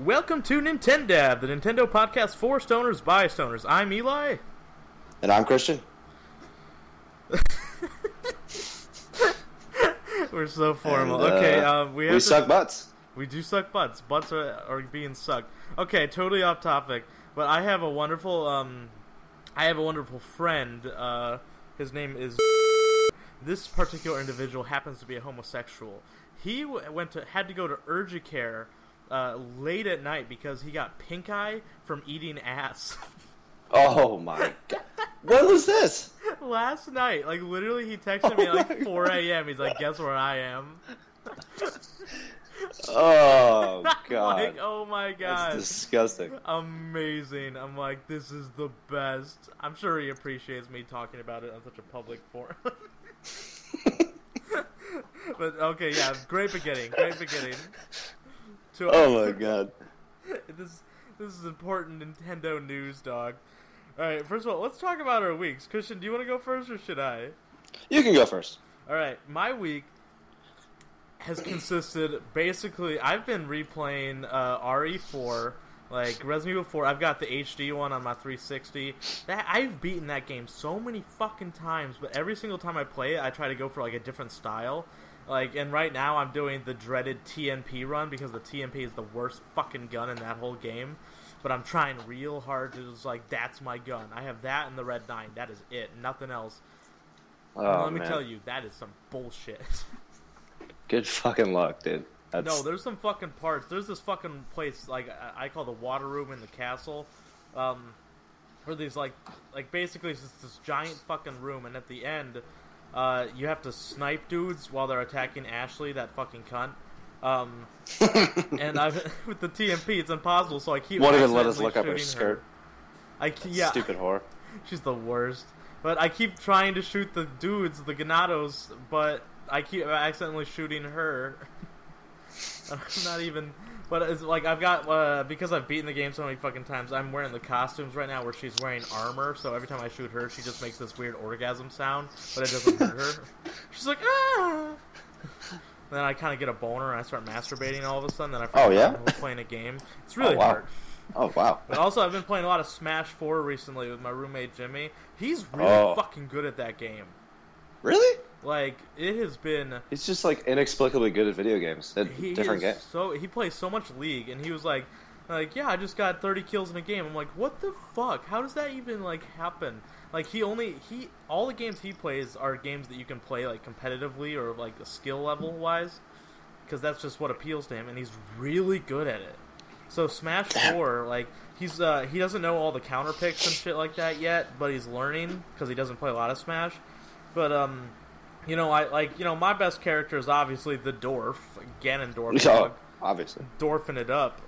Welcome to Nintendab, the Nintendo podcast for stoners by stoners. I'm Eli. And I'm Christian. We're so formal. And, we suck butts. We do suck butts. Butts are being sucked. Okay, totally off topic, but I have a wonderful friend. His name is. This particular individual happens to be a homosexual. He had to go to urgent care late at night because he got pink eye from eating ass. Oh my god. When was this? Last night. Like, literally, he texted me at like 4 a.m. He's like, guess where I am? Oh, God. Like, oh, my God. That's disgusting. Amazing. I'm like, this is the best. I'm sure he appreciates me talking about it on such a public forum. But, okay, yeah, great beginning. Great beginning. Oh, my God. This is important Nintendo news, dog. All right, first of all, let's talk about our weeks. Christian, do you want to go first or should I? You can go first. All right, my week has consisted, basically, I've been replaying RE4, like Resident Evil 4. I've got the HD one on my 360. I've beaten that game so many fucking times, but every single time I play it, I try to go for like a different style. Like, and right now I'm doing the dreaded TMP run because the TMP is the worst fucking gun in that whole game. But I'm trying real hard to just, like, that's my gun. I have that and the Red 9. That is it. Nothing else. Oh, let me tell you, that is some bullshit. Good fucking luck, dude. No, there's some fucking parts. There's this fucking place, like, I call the water room in the castle. Where these, like basically it's just this giant fucking room. And at the end, you have to snipe dudes while they're attacking Ashley, that fucking cunt. And with the TMP, it's impossible. So I keep won't even let us look up her skirt. Stupid whore. She's the worst. But I keep trying to shoot the dudes, the Ganados, but I keep accidentally shooting her. I'm not even. But it's like I've got because I've beaten the game so many fucking times. I'm wearing the costumes right now where she's wearing armor. So every time I shoot her, she just makes this weird orgasm sound, but it doesn't hurt her. She's like ah. Then I kind of get a boner and I start masturbating all of a sudden. Then I forget I'm playing a game. It's really hard. Oh, wow. But also, I've been playing a lot of Smash 4 recently with my roommate Jimmy. He's really fucking good at that game. Really? Like, it has been... He's just, like, inexplicably good at video games. Different games. He plays so much League, and he was like, yeah, I just got 30 kills in a game. I'm like, what the fuck? How does that even, like, happen? Like, all the games he plays are games that you can play, like, competitively or, like, a skill level-wise, because that's just what appeals to him, and he's really good at it. So Smash 4, like, he's, he doesn't know all the counter picks and shit like that yet, but he's learning, because he doesn't play a lot of Smash. But, you know, my best character is obviously the Dwarf, Ganondorf. Oh, obviously. Dwarfing it up.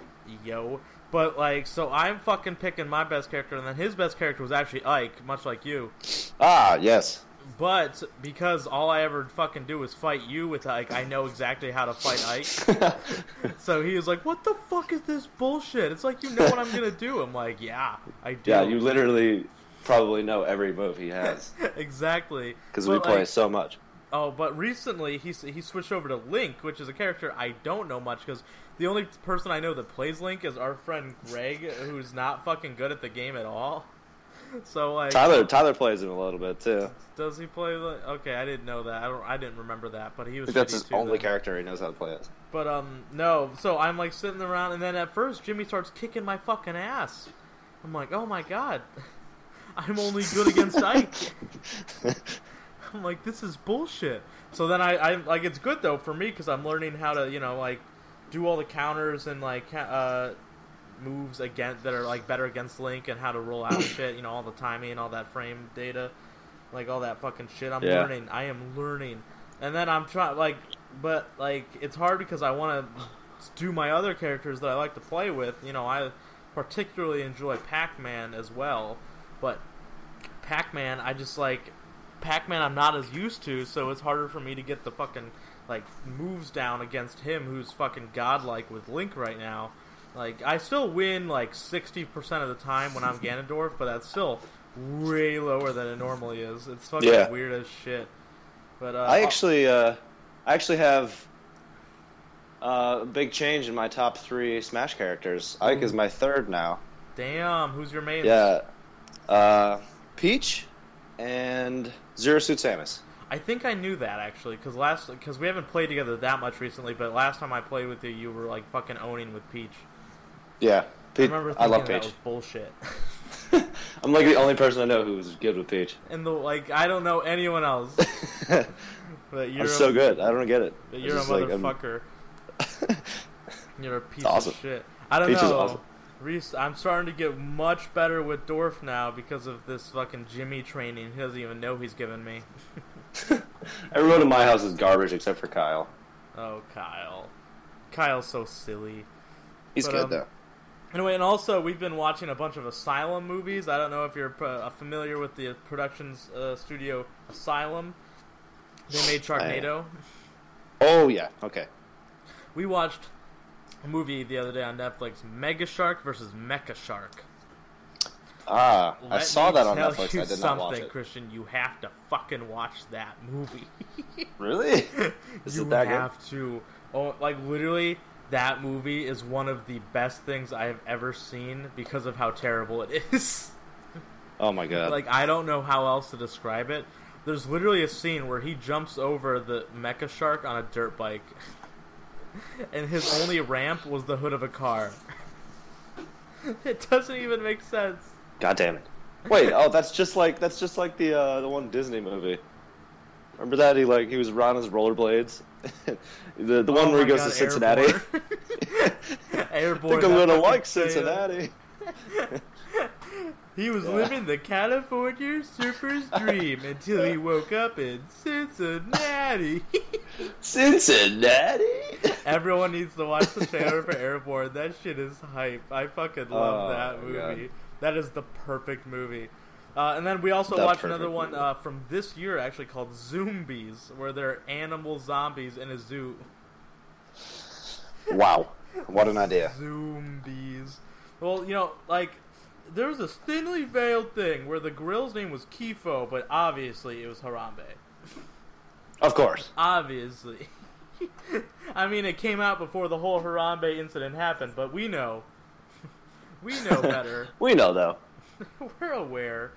Yo, but like, so I'm fucking picking my best character, and then his best character was actually Ike, much like you. Ah, yes. But because all I ever fucking do is fight you with Ike, I know exactly how to fight Ike. So he was like, "What the fuck is this bullshit?" It's like, you know what I'm gonna do. I'm like, "Yeah, I do." Yeah, you literally probably know every move he has. Exactly, because we play so much. Oh, but recently he switched over to Link, which is a character I don't know much, because the only person I know that plays Link is our friend Greg, who's not fucking good at the game at all. So like Tyler plays him a little bit too. Does he play? Okay, I didn't know that. I didn't remember that. But he was. That's his only character he knows how to play it. But no. So I'm like sitting around, and then at first Jimmy starts kicking my fucking ass. I'm like, oh my god, I'm only good against Ike. I'm like, this is bullshit. So then I like, it's good though for me because I'm learning how to, you know, like do all the counters and like moves again that are like better against Link and how to roll out shit, you know, all the timing and all that frame data, like all that fucking shit. I'm learning. I am learning, and then I'm trying like, but like it's hard because I want to do my other characters that I like to play with. You know, I particularly enjoy Pac-Man as well, but Pac-Man, I just like. Pac-Man I'm not as used to, so it's harder for me to get the fucking, like, moves down against him, who's fucking godlike with Link right now. Like, I still win, like, 60% of the time when I'm Ganondorf, but that's still way lower than it normally is. It's fucking weird as shit. But I actually have Big change in my top three Smash characters. Ike is my third now. Damn, who's your main? Yeah, Peach and Zero Suit Samus. I think I knew that, actually, because we haven't played together that much recently, but last time I played with you, you were, like, fucking owning with Peach. Yeah, Peach, I remember thinking I love Peach. That was bullshit. I'm, like, the only person I know who was good with Peach. And, like, I don't know anyone else. But you're so good. I don't get it. But you're a motherfucker. Like, you're a piece of shit. I don't know. Peach is awesome. Reese, I'm starting to get much better with Dorf now because of this fucking Jimmy training. He doesn't even know he's given me. Everyone in my house is garbage except for Kyle. Oh, Kyle. Kyle's so silly. He's good, though. Anyway, and also we've been watching a bunch of Asylum movies. I don't know if you're familiar with the productions studio Asylum. They made Sharknado. Oh, yeah. Okay. We watched a movie the other day on Netflix, Mega Shark versus Mecha Shark. Ah, I saw that on Netflix. I did not watch it. Christian, you have to fucking watch that movie. Really? Is it that good? You have to. Oh, like, literally, that movie is one of the best things I have ever seen because of how terrible it is. Oh, my God. Like, I don't know how else to describe it. There's literally a scene where he jumps over the Mecha Shark on a dirt bike. And his only ramp was the hood of a car. It doesn't even make sense. God damn it! Wait, oh, that's just like the one Disney movie. Remember that he was riding his rollerblades, the one where he goes to Cincinnati. Airborne. Think a little like Cincinnati. He was living the California surfer's dream until he woke up in Cincinnati. Cincinnati? Everyone needs to watch the trailer for Airborne. That shit is hype. I fucking love that movie. God. That is the perfect movie. And then we also watched another one from this year, actually, called Zoombies, where they're animal zombies in a zoo. Wow. What an idea. Zoombies. Well, you know, like, there was this thinly veiled thing where the gorill's name was Kifo, but obviously it was Harambe. Of course. Obviously. I mean, it came out before the whole Harambe incident happened, but we know. We know better. We know, though. We're aware.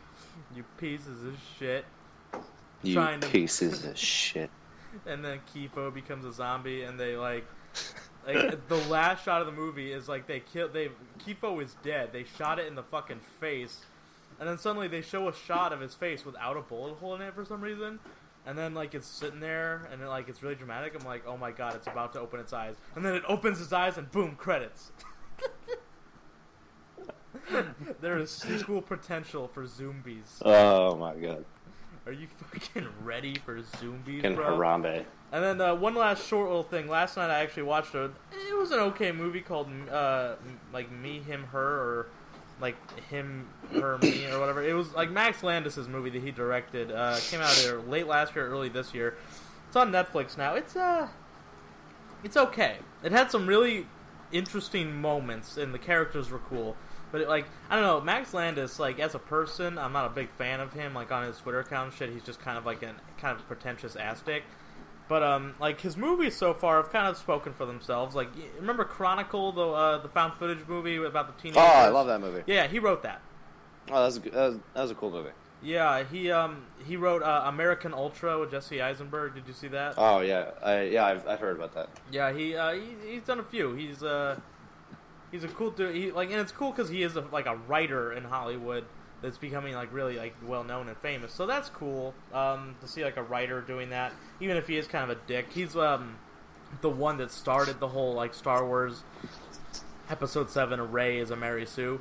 You pieces of shit. And then Kifo becomes a zombie, and they, like the last shot of the movie is, like, Kifo is dead. They shot it in the fucking face, and then suddenly they show a shot of his face without a bullet hole in it for some reason. And then, like, it's sitting there, and, like, it's really dramatic. I'm like, oh, my God, it's about to open its eyes. And then it opens its eyes, and boom, credits. There is sequel potential for Zoombies. Oh, my God. Are you fucking ready for Zoombies, fucking bro? Harambe. And then one last short little thing. Last night I actually watched it was an okay movie called, Me, Him, Her, or, like, Him, Her, Me, or whatever. It was, like, Max Landis' movie that he directed. Came out either late last year or early this year. It's on Netflix now. It's okay. It had some really interesting moments, and the characters were cool. But, I don't know, Max Landis, like, as a person, I'm not a big fan of him. Like, on his Twitter account and shit, he's just kind of a pretentious ass dick. But, his movies so far have kind of spoken for themselves. Like, remember Chronicle, the found footage movie about the teenagers? Oh, I love that movie. Yeah, he wrote that. Oh, that was a cool movie. Yeah, he wrote American Ultra with Jesse Eisenberg. Did you see that? Oh, yeah. I've heard about that. Yeah, he's done a few. He's a cool dude. And it's cool because he is, a writer in Hollywood that's becoming, really, well-known and famous. So that's cool to see, a writer doing that, even if he is kind of a dick. He's the one that started the whole, Star Wars Episode 7, Rey is a Mary Sue.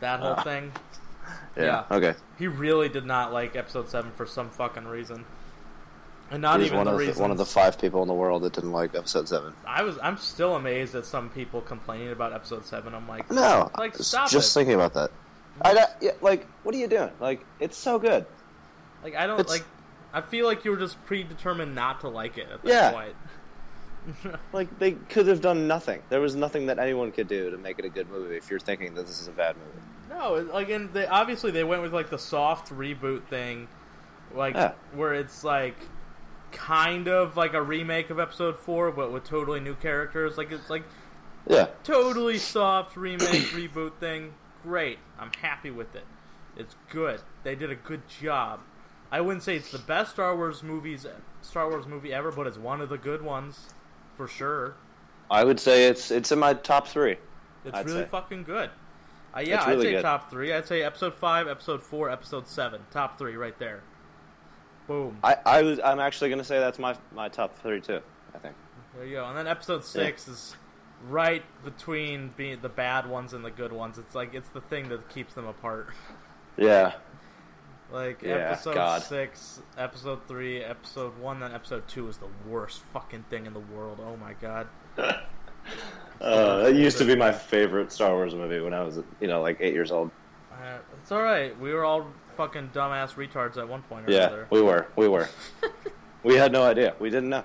That whole thing. Yeah, okay. He really did not like Episode 7 for some fucking reason. And not even one of the five people in the world that didn't like Episode 7. I'm still amazed at some people complaining about Episode 7. I'm like, no, stop just it. Thinking about that. What are you doing? It's so good. I feel like you were just predetermined not to like it at that point. They could have done nothing. There was nothing that anyone could do to make it a good movie. If you're thinking that this is a bad movie, no. And they went with the soft reboot thing, where it's kind of like a remake of Episode 4, but with totally new characters. Like, it's like, yeah, totally soft remake reboot thing. Great. I'm happy with it. It's good. They did a good job. I wouldn't say it's the best Star Wars movie ever, but it's one of the good ones for sure. I would say it's in my top three. It's really fucking good. Yeah, I'd say top three. I'd say Episode 5, Episode 4, Episode 7. Top three right there. Boom. I'm actually going to say that's my top three too, I think. There you go. And then Episode 6 is right between the bad ones and the good ones. It's like it's the thing that keeps them apart. Yeah. Like, Episode 6, Episode 3, Episode 1, then Episode 2 is the worst fucking thing in the world. Oh, my God. That used to be my favorite Star Wars movie when I was, like 8 years old. It's all right. We were all fucking dumbass retards at one point or another. Yeah, we were. We had no idea. We didn't know.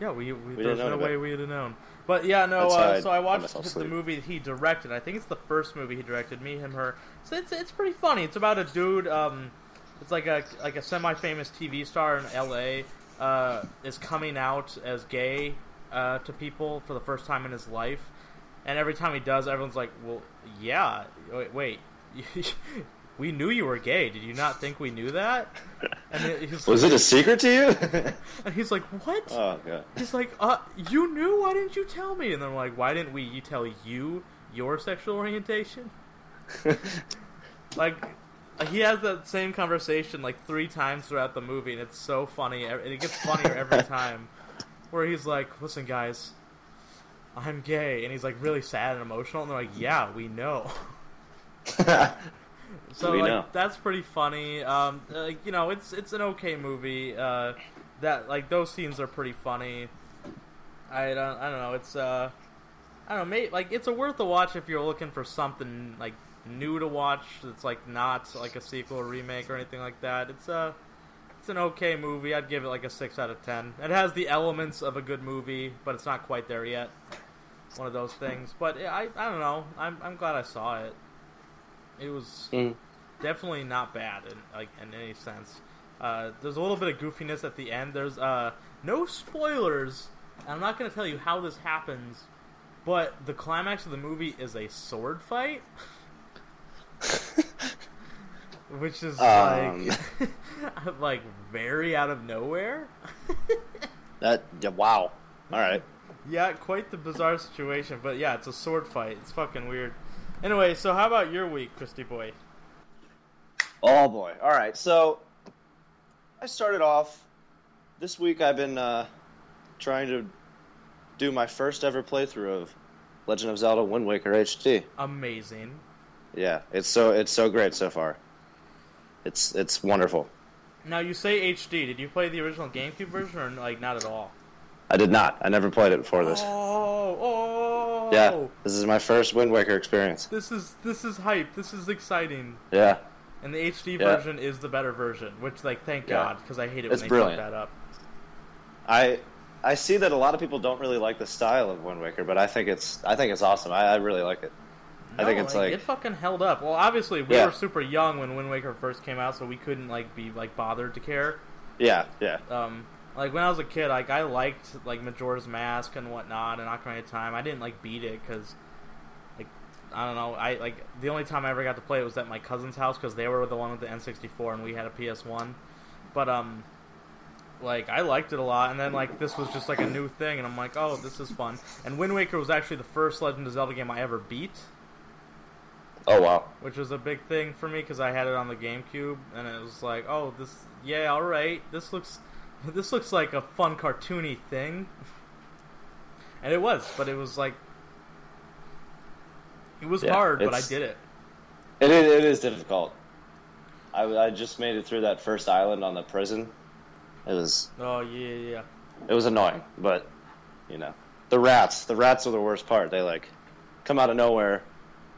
Yeah, we there's no way we'd have known. But yeah, no. So I watched the movie that he directed. I think it's the first movie he directed, Me, Him, Her. So it's pretty funny. It's about a dude. It's like a semi-famous TV star in L.A. Is coming out as gay. To people for the first time in his life, and every time he does, everyone's like, well, yeah, wait. We knew you were gay. Did you not think we knew that? And was it a secret to you? And he's like, what? Oh, God. He's like, you knew? Why didn't you tell me? And then we're like, why didn't we tell you your sexual orientation? Like, he has that same conversation like three times throughout the movie, and it's so funny, and it gets funnier every time. Where he's like, listen, guys, I'm gay. And he's like really sad and emotional. And they're like, yeah, we know. So we know. That's pretty funny. It's an okay movie. That like those scenes are pretty funny. I don't know. It's I don't know. Maybe, like it's a worth a watch if you're looking for something like new to watch. That's like not like a sequel or remake or anything like that. It's an okay movie. I'd give it like a 6 out of 10. It has the elements of a good movie, but it's not quite there yet. One of those things. But I don't know. I'm glad I saw it. It was definitely not bad in any sense. There's a little bit of goofiness at the end. There's no spoilers. I'm not going to tell you how this happens, but the climax of the movie is a sword fight. Which is like very out of nowhere. Wow. All right. Yeah, quite the bizarre situation, but yeah, it's a sword fight. It's fucking weird. Anyway, so how about your week, Christy boy? Oh boy. All right. So I started off this week. I've been trying to do my first ever playthrough of Legend of Zelda: Wind Waker HD. Amazing. Yeah, it's so great so far. It's wonderful. Now you say HD. Did you play the original GameCube version or like not at all? I did not. I never played it before this. Oh! Yeah, this is my first Wind Waker experience. This is hype. This is exciting. Yeah. And the HD version is the better version, which like thank God because I hate it when they brilliant. Fuck that up. I see that a lot of people don't really like the style of Wind Waker, but I think it's awesome. I really like it. No, I think it's like it fucking held up. Well, obviously we were super young when Wind Waker first came out, so we couldn't like be like bothered to care. Yeah, yeah. Like when I was a kid, like I liked like Majora's Mask and whatnot, and Ocarina of Time. I didn't like beat it because, like, I don't know. I like the only time I ever got to play it was at my cousin's house because they were the one with the N64 and we had a PS1. But like I liked it a lot, and then like this was just like a new thing, and I'm like, oh, this is fun. And Wind Waker was actually the first Legend of Zelda game I ever beat. Oh, wow. Which was a big thing for me because I had it on the GameCube, and it was like, oh, this... Yeah, all right. This looks like a fun, cartoony thing. And it was, but it was like... It was hard, but I did it. It is difficult. I just made it through that first island on the prison. It was... Oh, yeah. It was annoying, but, The rats are the worst part. They, like, come out of nowhere...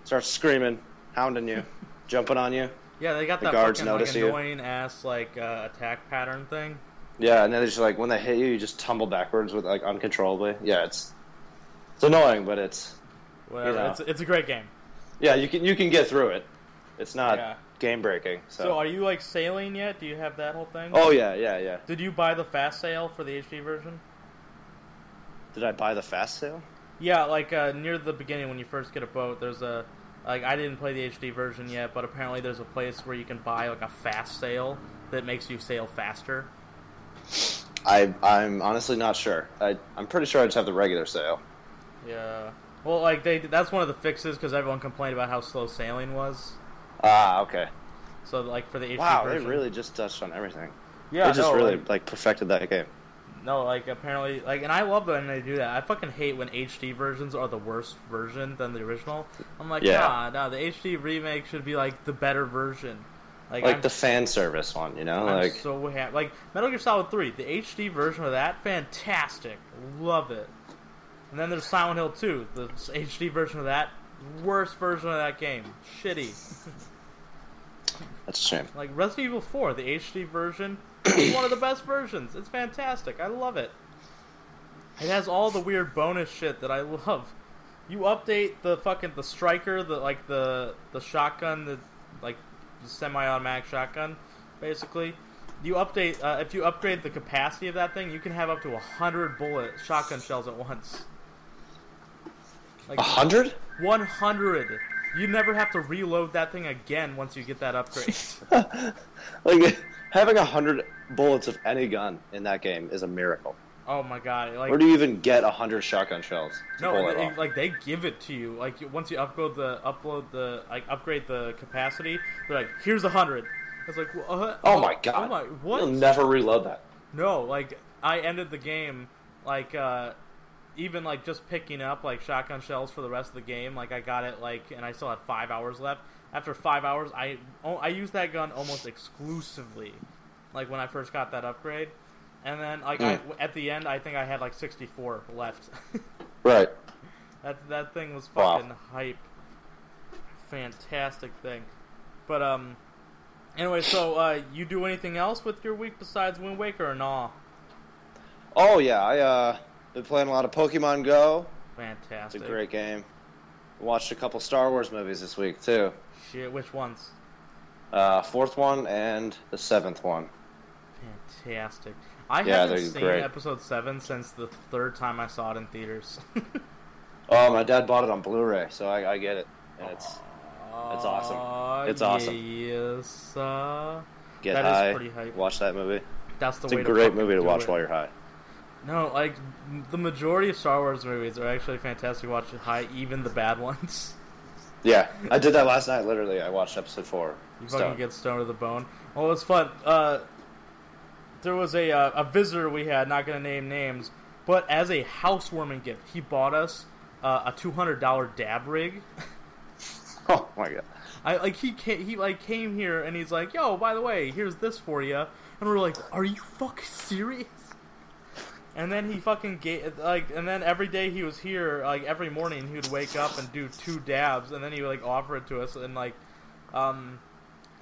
Starts screaming, hounding you, jumping on you. Yeah, they got that fucking like, annoying-ass like attack pattern thing. Yeah, and then they just like when they hit you, you just tumble backwards with like uncontrollably. Yeah, it's annoying, but it's whatever. It's a great game. Yeah, you can get through it. It's not game breaking. So are you like sailing yet? Do you have that whole thing? Oh yeah, yeah, yeah. Did you buy the fast sale for the HD version? Did I buy the fast sale? Yeah, like near the beginning when you first get a boat, there's a like I didn't play the HD version yet, but apparently there's a place where you can buy like a fast sale that makes you sail faster. I'm honestly not sure. I'm pretty sure I just have the regular sale. Yeah. Well, like that's one of the fixes because everyone complained about how slow sailing was. Ah, okay. So like for the HD version, they really just touched on everything. Yeah, they just really like perfected that game. No, like, apparently, like, and I love when they do that. I fucking hate when HD versions are the worse version than the original. I'm like, nah, the HD remake should be, like, the better version. Like the fan service one, you know? I'm like, so happy. Like, Metal Gear Solid 3, the HD version of that, fantastic. Love it. And then there's Silent Hill 2, the HD version of that, worst version of that game. Shitty. That's a shame. Like, Resident Evil 4, the HD version... It's one of the best versions. It's fantastic. I love it. It has all the weird bonus shit that I love. You update the fucking the striker, the shotgun, the like the semi-automatic shotgun, basically. You update if you upgrade the capacity of that thing, you can have up to 100 bullet shotgun shells at once. 100? 100. You never have to reload that thing again once you get that upgrade. Like. Having 100 bullets of any gun in that game is a miracle. Oh my god! Like, where do you even get 100 shotgun shells? No, they give it to you. Like once you upgrade the capacity, they're like, "Here's 100." It's like, oh my god! What? You'll never reload that. No, like I ended the game, like even like just picking up like shotgun shells for the rest of the game. Like I got it, like, and I still had 5 hours left. After 5 hours, I used that gun almost exclusively, like, when I first got that upgrade. And then, like, at the end, I think I had, like, 64 left. Right. That thing was fucking hype. Fantastic thing. But, anyway, so, you do anything else with your week besides Wind Waker or nah? Oh, yeah, I, been playing a lot of Pokemon Go. Fantastic. It's a great game. Watched a couple Star Wars movies this week, too. Shit, which ones? Fourth one and the seventh one. Fantastic. I haven't seen Episode 7 since the third time I saw it in theaters. Oh, my dad bought it on Blu-ray, so I get it. And it's awesome. It's awesome. Yes. Get that high, is pretty hype. Watch that movie. That's the way to do it. It's a great movie to watch while you're high. No, like, the majority of Star Wars movies are actually fantastic to watch high, even the bad ones. Yeah, I did that last night, literally. I watched Episode 4. You fucking get stoned to the bone. Well, it was fun. There was a visitor we had, not going to name names, but as a housewarming gift, he bought us a $200 dab rig. Oh, my God. He came here, and he's like, yo, by the way, here's this for you. And we're like, are you fucking serious? And then he fucking and then every day he was here, like, every morning he would wake up and do 2 dabs, and then he would, like, offer it to us, and, like, and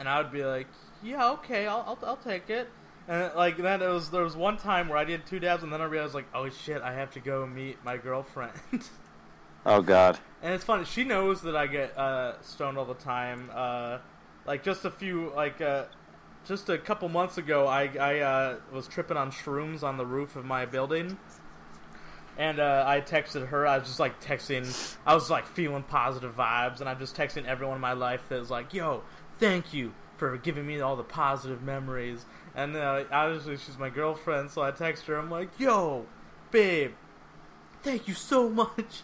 I would be like, yeah, okay, I'll take it. And, like, then there was one time where I did 2 dabs, and then I realized, like, oh, shit, I have to go meet my girlfriend. Oh, God. And it's funny, she knows that I get, stoned all the time, like, just a couple months ago, I was tripping on shrooms on the roof of my building, and I texted her. I was just, like, texting. I was, like, feeling positive vibes, and I'm just texting everyone in my life that was like, yo, thank you for giving me all the positive memories. And obviously she's my girlfriend, so I text her. I'm like, yo, babe, thank you so much.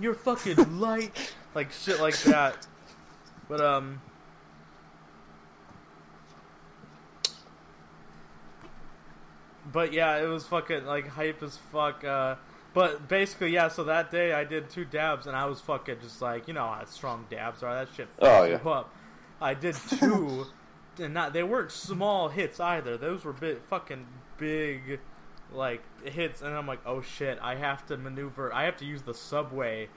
You're fucking light. Like, shit like that. But, But, yeah, it was fucking, like, hype as fuck. But, basically, yeah, so that day I did 2 dabs, and I was fucking just like, you know how strong dabs are. That shit fucked up. I did 2, and they weren't small hits either. Those were fucking big, like, hits. And I'm like, oh, shit, I have to maneuver. I have to use the subway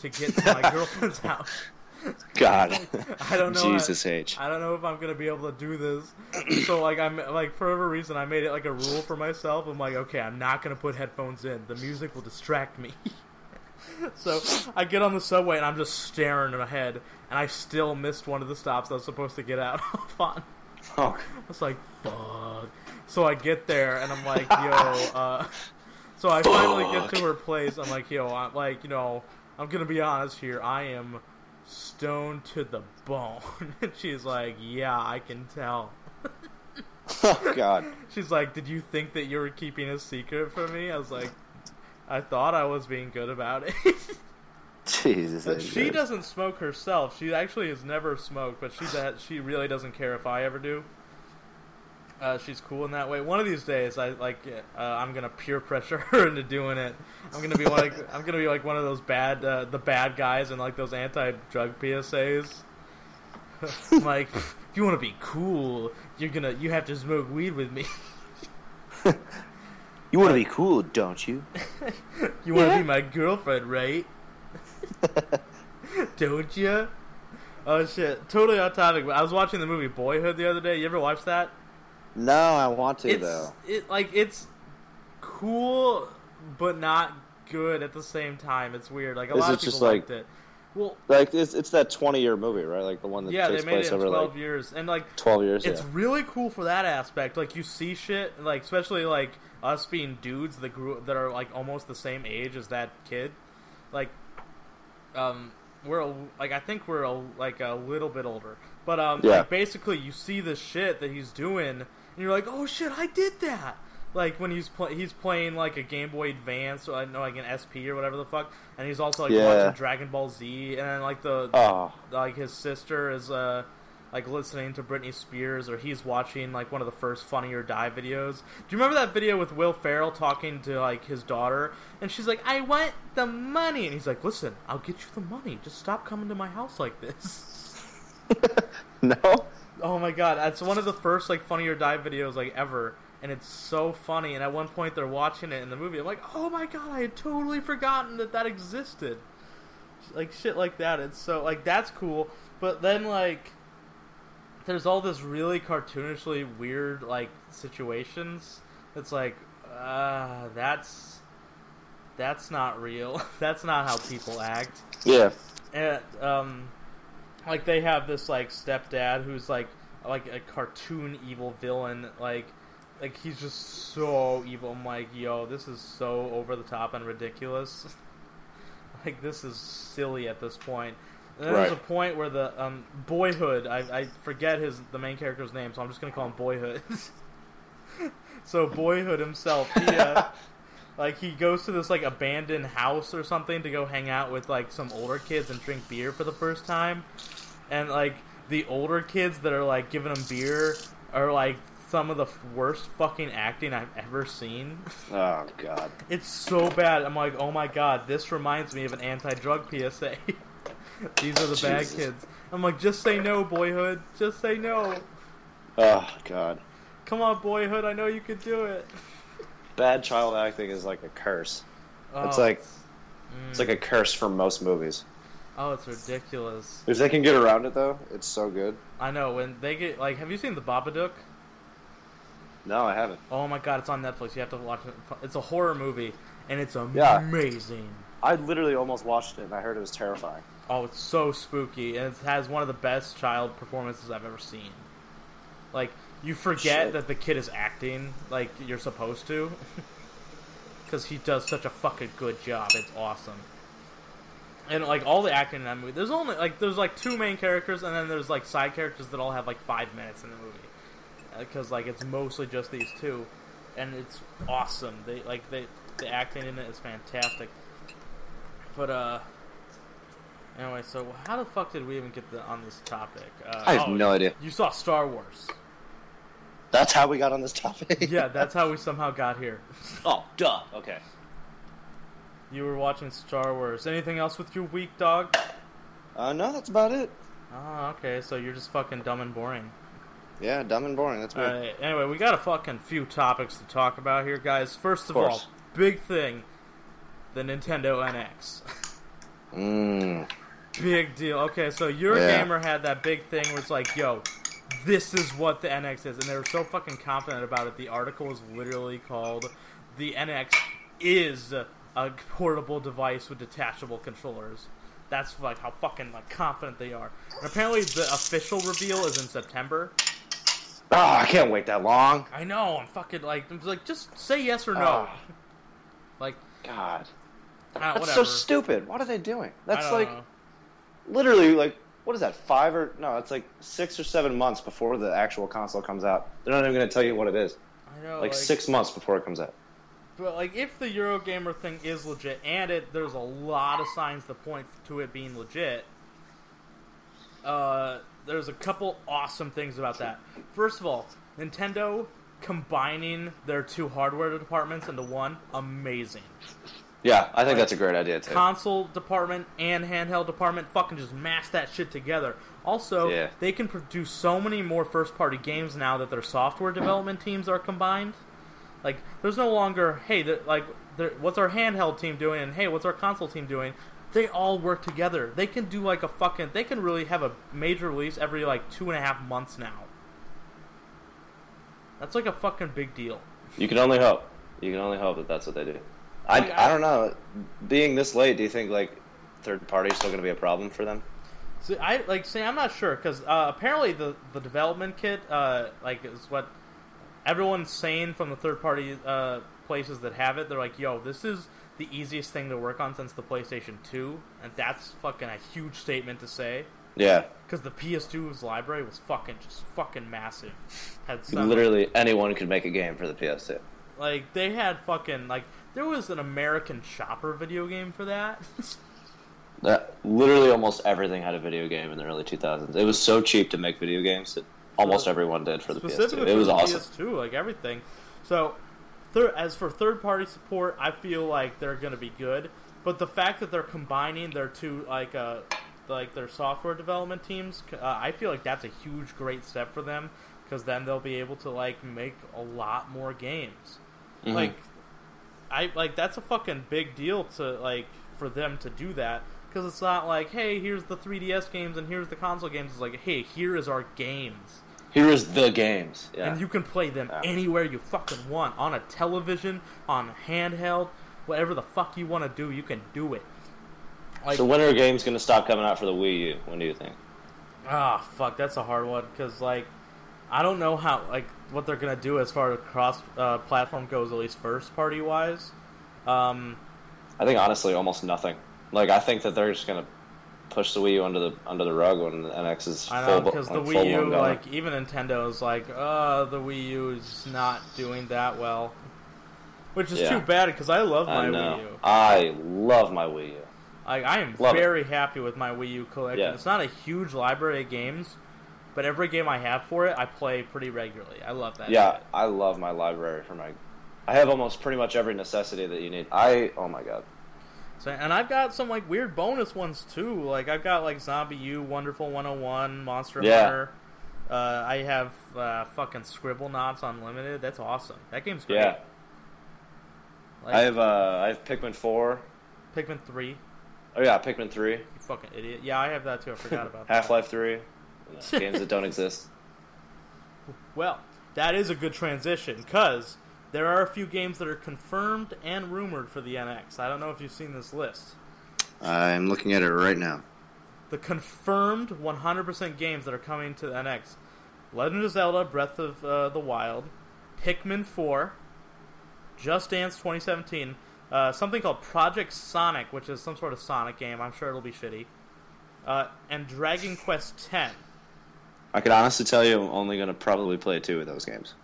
to get to my girlfriend's house. God, I don't know. Jesus H. I don't know if I'm gonna be able to do this. So like I'm like for whatever reason I made it like a rule for myself. I'm like, okay, I'm not gonna put headphones in. The music will distract me. So I get on the subway and I'm just staring ahead, and I still missed one of the stops I was supposed to get out on. Oh. I was like, fuck. So I get there and I'm like, yo. So I finally get to her place. I'm like, yo, I'm like, you know, I'm gonna be honest here. I am stoned to the bone. And she's like, yeah, I can tell. Oh, God. She's like, did you think that you were keeping a secret from me? I was like, I thought I was being good about it. Jesus. But she doesn't smoke herself. She actually has never smoked, but she really doesn't care if I ever do. She's cool in that way. One of these days, I'm gonna peer pressure her into doing it. I'm gonna be like one of those bad guys in like those anti-drug PSAs. I'm like, if you want to be cool, you have to smoke weed with me. You want to be cool, don't you? You want to be my girlfriend, right? Don't you? Oh shit! Totally off topic. But I was watching the movie Boyhood the other day. You ever watch that? No, I want to though. It's cool, but not good at the same time. It's weird. Like a lot of people liked it. Well, like it's that 20-year movie, right? Like the one that takes place over 12 years, and like 12 years. It's really cool for that aspect. Like you see shit, like especially like us being dudes that are like almost the same age as that kid. Like, I think we're a little bit older. But, like, basically, you see the shit that he's doing, and you're like, oh, shit, I did that! Like, when he's playing, like, a Game Boy Advance, or, I know, like, an SP or whatever the fuck, and he's also, like, watching Dragon Ball Z, and then, like, his sister is, like, listening to Britney Spears, or he's watching, like, one of the first Funny or Die videos. Do you remember that video with Will Ferrell talking to, like, his daughter? And she's like, I want the money! And he's like, listen, I'll get you the money. Just stop coming to my house like this. No. Oh my god, that's one of the first like Funny or Die videos like ever, and it's so funny. And at one point they're watching it in the movie. I'm like, oh my god, I had totally forgotten that existed. Like shit like that. It's so like that's cool. But then like there's all this really cartoonishly weird like situations. It's like that's not real. That's not how people act. Yeah. And like, they have this, like, stepdad who's, like a cartoon evil villain. Like he's just so evil. I'm like, yo, this is so over the top and ridiculous. Like, this is silly at this point. And then there's a point where the, Boyhood, I forget the main character's name, so I'm just gonna call him Boyhood. So, Boyhood himself, he goes to this, like, abandoned house or something to go hang out with, like, some older kids and drink beer for the first time. And, like, the older kids that are, like, giving him beer are, like, some of the worst fucking acting I've ever seen. Oh, God. It's so bad. I'm like, oh, my God, this reminds me of an anti-drug PSA. These are the bad kids. I'm like, just say no, Boyhood. Just say no. Oh, God. Come on, Boyhood. I know you could do it. Bad child acting is like a curse. Oh, it's like a curse for most movies. Oh, it's ridiculous. If they can get around it though, it's so good. I know when they get like. Have you seen The Babadook? No, I haven't. Oh my god, it's on Netflix. You have to watch it. It's a horror movie, and it's amazing. Yeah. I literally almost watched it, and I heard it was terrifying. Oh, it's so spooky, and it has one of the best child performances I've ever seen. Like. You forget that the kid is acting like you're supposed to. Because he does such a fucking good job. It's awesome. And, like, all the acting in that movie. There's only, like, two main characters. And then there's, like, side characters that all have, like, 5 minutes in the movie. Because, like, it's mostly just these two. And it's awesome. The acting in it is fantastic. But, anyway, so how the fuck did we even get on this topic? I have no idea. You saw Star Wars. That's how we got on this topic. Yeah, that's how we somehow got here. Oh, duh. Okay. You were watching Star Wars. Anything else with your week, dog? No, that's about it. Oh, okay. So you're just fucking dumb and boring. Yeah, dumb and boring. That's me. Anyway, we got a fucking few topics to talk about here, guys. First of all, big thing, the Nintendo NX. Big deal. Okay, so your gamer had that big thing where it's like, yo, this is what the NX is, and they were so fucking confident about it. The article was literally called, the NX is a portable device with detachable controllers. That's like how fucking like confident they are. And apparently the official reveal is in September. Oh, I can't wait that long. I know. I'm fucking like just say yes or no. Like God, that's whatever. So stupid. What are they doing? That's like know. Literally like what is that? 6 or 7 months before the actual console comes out. They're not even going to tell you what it is. I know. Like 6 months before it comes out. But like, if the Eurogamer thing is legit, and there's a lot of signs that point to it being legit, there's a couple awesome things about that. First of all, Nintendo combining their two hardware departments into one, amazing. Yeah, I think that's a great idea, too. Console department and handheld department, fucking just mash that shit together. Also, they can produce so many more first-party games now that their software development teams are combined. Like, there's no longer, hey, what's our handheld team doing? And, hey, what's our console team doing? They all work together. They can do, like, they can really have a major release every, 2.5 months now. That's, a fucking big deal. You can only hope. You can only hope that that's what they do. I don't know. Being this late, do you think, third party is still going to be a problem for them? See, I'm not sure, because apparently the development kit, is what... Everyone's saying from the third-party places that have it, they're like, yo, this is the easiest thing to work on since the PlayStation 2, and that's fucking a huge statement to say. Yeah. Because the PS2's library was fucking massive. Literally anyone could make a game for the PS2. They had there was an American Shopper video game for that. That literally almost everything had a video game in the early 2000s. It was so cheap to make video games that... Almost everyone did for the PS2. It was awesome. PS2, everything. So, as for third-party support, I feel like they're going to be good. But the fact that they're combining their two, their software development teams, I feel like that's a huge, great step for them. Because then they'll be able to make a lot more games. Mm-hmm. That's a fucking big deal to for them to do that. Because it's not hey, here's the 3DS games and here's the console games. It's hey, here is our games. Here is the games. Yeah. And you can play them anywhere you fucking want. On a television, on handheld, whatever the fuck you want to do, you can do it. So when are games going to stop coming out for the Wii U? When do you think? Ah, fuck, that's a hard one. Because, I don't know how, what they're going to do as far as cross-platform goes, at least first-party-wise. I think, honestly, almost nothing. I think that they're just gonna push the Wii U under the rug when the NX is full. I know, because the Wii U, even Nintendo's the Wii U is not doing that well, which is too bad because I love my Wii U. I love my Wii U. I am very happy with my Wii U collection. Yeah. It's not a huge library of games, but every game I have for it, I play pretty regularly. I love that. Yeah, I love my library for my. I have almost pretty much every necessity that you need. Oh my God. And I've got some, weird bonus ones, too. I've got, Zombie U, Wonderful 101, Monster Hunter. I have fucking Scribblenauts Unlimited. That's awesome. That game's great. Yeah. I have Pikmin 4. Pikmin 3. Oh, yeah, Pikmin 3. You fucking idiot. Yeah, I have that, too. I forgot about that. Half-Life 3. Games that don't exist. Well, that is a good transition, because... There are a few games that are confirmed and rumored for the NX. I don't know if you've seen this list. I'm looking at it right now. The confirmed 100% games that are coming to the NX. Legend of Zelda, Breath of the Wild, Pikmin 4, Just Dance 2017, something called Project Sonic, which is some sort of Sonic game. I'm sure it'll be shitty. And Dragon Quest X. I could honestly tell you I'm only going to probably play 2 of those games.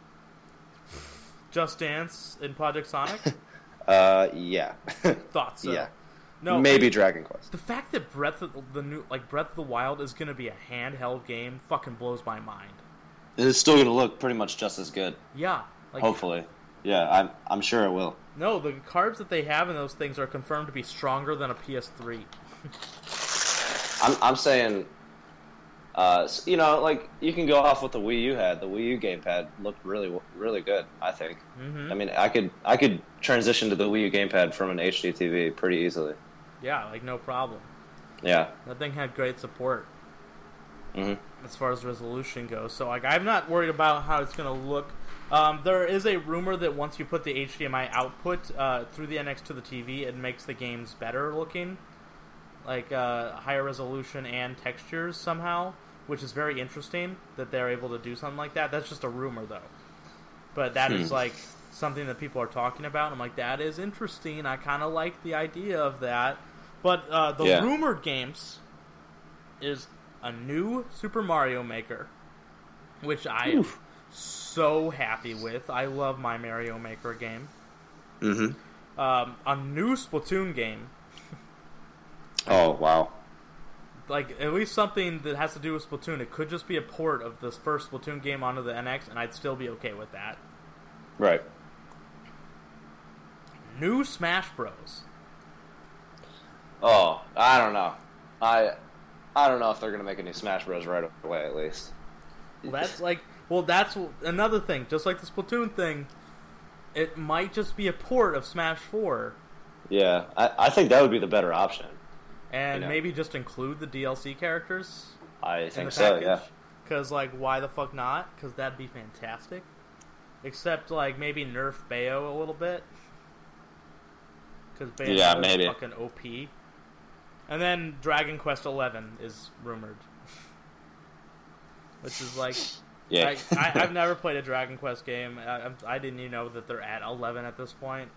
Just Dance in Project Sonic? Yeah. Thought so. Yeah. No, maybe Dragon Quest. The fact that Breath of the Wild is going to be a handheld game fucking blows my mind. It's still going to look pretty much just as good. Yeah. Hopefully. Yeah, I'm sure it will. No, the cards that they have in those things are confirmed to be stronger than a PS3. I'm saying... you can go off what the Wii U had. The Wii U gamepad looked really, really good, I think. Mm-hmm. I mean, I could transition to the Wii U gamepad from an HDTV pretty easily. Yeah, no problem. Yeah. That thing had great support. Mm-hmm. As far as resolution goes. So, I'm not worried about how it's going to look There is a rumor that once you put the HDMI output through the NX to the TV, it makes the games better looking, like higher resolution and textures somehow, which is very interesting that they're able to do something like that. That's just a rumor, though. But that is, like, something that people are talking about. I'm like, that is interesting. I kind of like the idea of that. But the rumored games is a new Super Mario Maker, which I am so happy with. I love my Mario Maker game. Mm-hmm. A new Splatoon game. Oh, wow. Like, at least something that has to do with Splatoon. It could just be a port of this first Splatoon game onto the NX, and I'd still be okay with that. Right. New Smash Bros. Oh, I don't know. I don't know if they're going to make a new Smash Bros. Right away, at least. That's another thing. Just like the Splatoon thing, it might just be a port of Smash 4. Yeah, I think that would be the better option. And maybe just include the DLC characters. I think so, yeah. Because, like, why the fuck not? Because that'd be fantastic. Except, like, maybe nerf Bayo a little bit. Because Bayo's fucking OP. And then Dragon Quest XI is rumored. Which is, like... Yeah. I've never played a Dragon Quest game. I didn't even know that they're at 11 at this point.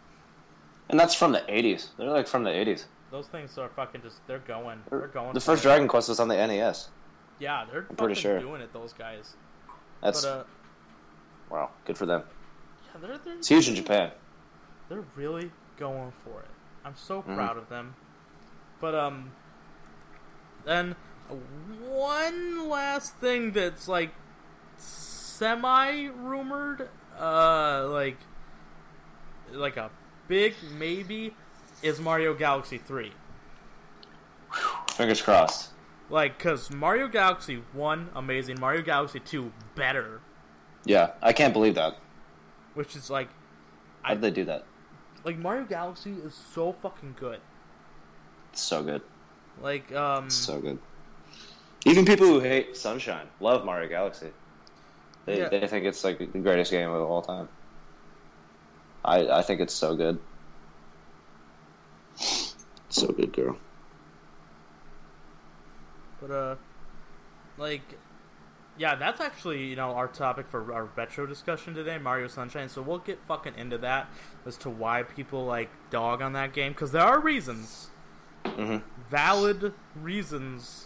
And that's from the 80s. They're, like, from the 80s. Those things are fucking just... They're going. They're going. The first Dragon Quest was on the NES. Yeah, they're pretty sure doing it, those guys. That's... wow, good for them. Yeah, it's huge in Japan. They're really going for it. I'm so proud of them. But, then one last thing that's, like, semi-rumored, like a big maybe... is Mario Galaxy 3. Fingers crossed. Like, because Mario Galaxy 1, amazing. Mario Galaxy 2, better. Yeah, I can't believe that. Which is like... How did they do that? Like, Mario Galaxy is so fucking good. It's so good. Like, so good. Even people who hate Sunshine love Mario Galaxy. They think it's, like, the greatest game of all time. I think it's so good. So good, girl. But, that's actually, our topic for our retro discussion today, Mario Sunshine. So we'll get fucking into that as to why people, like, dog on that game. Because there are reasons. Mm-hmm. Valid reasons.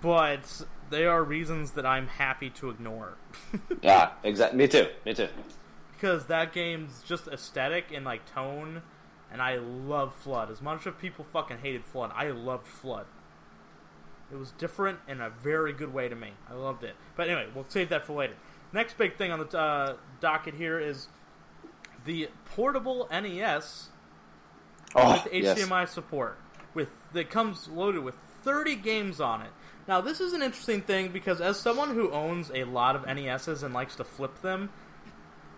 But they are reasons that I'm happy to ignore. Yeah, exactly. Me too. Because that game's just aesthetic and, like, tone... And I love Flood. As much as people fucking hated Flood, I loved Flood. It was different in a very good way to me. I loved it. But anyway, we'll save that for later. Next big thing on the docket here is the portable NES with HDMI support. That comes loaded with 30 games on it. Now, this is an interesting thing because as someone who owns a lot of NESs and likes to flip them,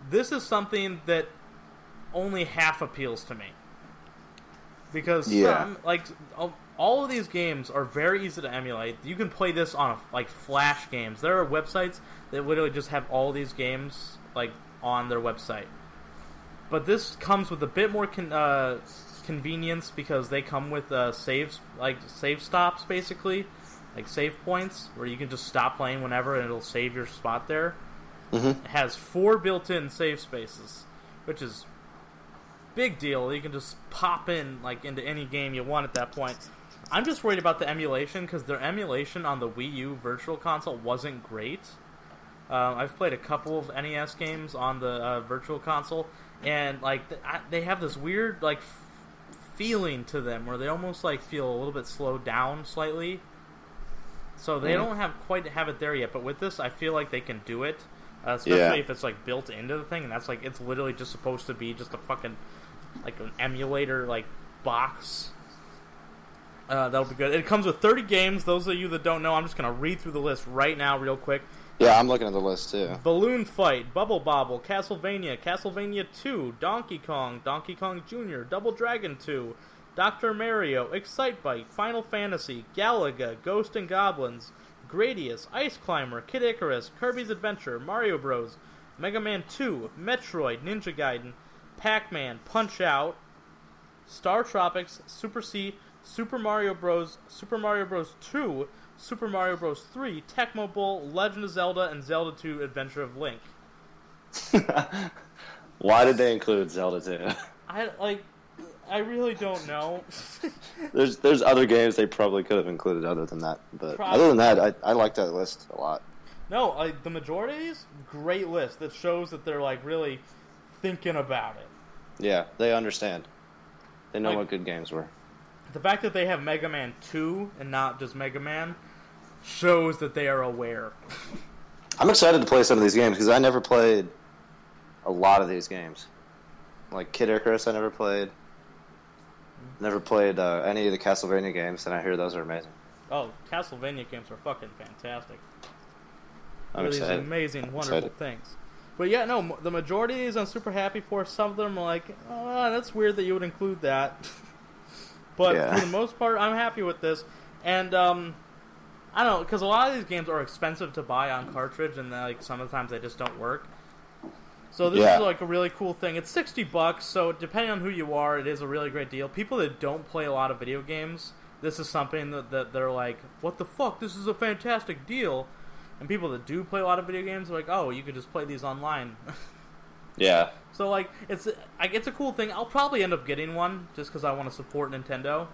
this is something that only half appeals to me. Because some, like, all of these games are very easy to emulate. You can play this on, like, Flash games. There are websites that literally just have all these games, like, on their website. But this comes with a bit more convenience because they come with save stops, basically. Like, save points, where you can just stop playing whenever and it'll save your spot there. Mm-hmm. It has 4 built-in save spaces, which is... big deal. You can just pop in, like, into any game you want at that point. I'm just worried about the emulation, because their emulation on the Wii U Virtual Console wasn't great. I've played a couple of NES games on the Virtual Console, and, like, they have this weird, like, feeling to them, where they almost, like, feel a little bit slowed down slightly. So they don't quite have it there yet, but with this, I feel like they can do it. Especially if it's, like, built into the thing, and that's, like, it's literally just supposed to be just a fucking... like an emulator, like, box. That'll be good. It comes with 30 games. Those of you that don't know, I'm just going to read through the list right now real quick. Yeah, I'm looking at the list, too. Balloon Fight, Bubble Bobble, Castlevania, Castlevania 2, Donkey Kong, Donkey Kong Jr., Double Dragon 2, Dr. Mario, Excitebike, Final Fantasy, Galaga, Ghosts and Goblins, Gradius, Ice Climber, Kid Icarus, Kirby's Adventure, Mario Bros., Mega Man 2, Metroid, Ninja Gaiden, Pac-Man, Punch-Out, Star Tropics, Super C, Super Mario Bros., Super Mario Bros. 2, Super Mario Bros. 3, Tecmo Bowl, Legend of Zelda, and Zelda 2 Adventure of Link. Why did they include Zelda 2? I really don't know. There's other games they probably could have included other than that, but probably. Other than that, I like that list a lot. No, the majority of these, great list that shows that they're really thinking about it. Yeah, they understand. They know what good games were. The fact that they have Mega Man 2 and not just Mega Man shows that they are aware. I'm excited to play some of these games because I never played a lot of these games. Like Kid Icarus, I never played. Never played any of the Castlevania games, and I hear those are amazing. Oh, Castlevania games are fucking fantastic. I'm excited. These amazing, wonderful things. But yeah, no, the majority of these I'm super happy for. Some of them are oh, that's weird that you would include that. But yeah, for the most part, I'm happy with this. And, I don't know, because a lot of these games are expensive to buy on cartridge, and sometimes they just don't work. So this is a really cool thing. It's $60, so depending on who you are, it is a really great deal. People that don't play a lot of video games, this is something that they're like, what the fuck, this is a fantastic deal. And people that do play a lot of video games are like, oh, you could just play these online. Yeah. So it's a cool thing. I'll probably end up getting one just because I want to support Nintendo.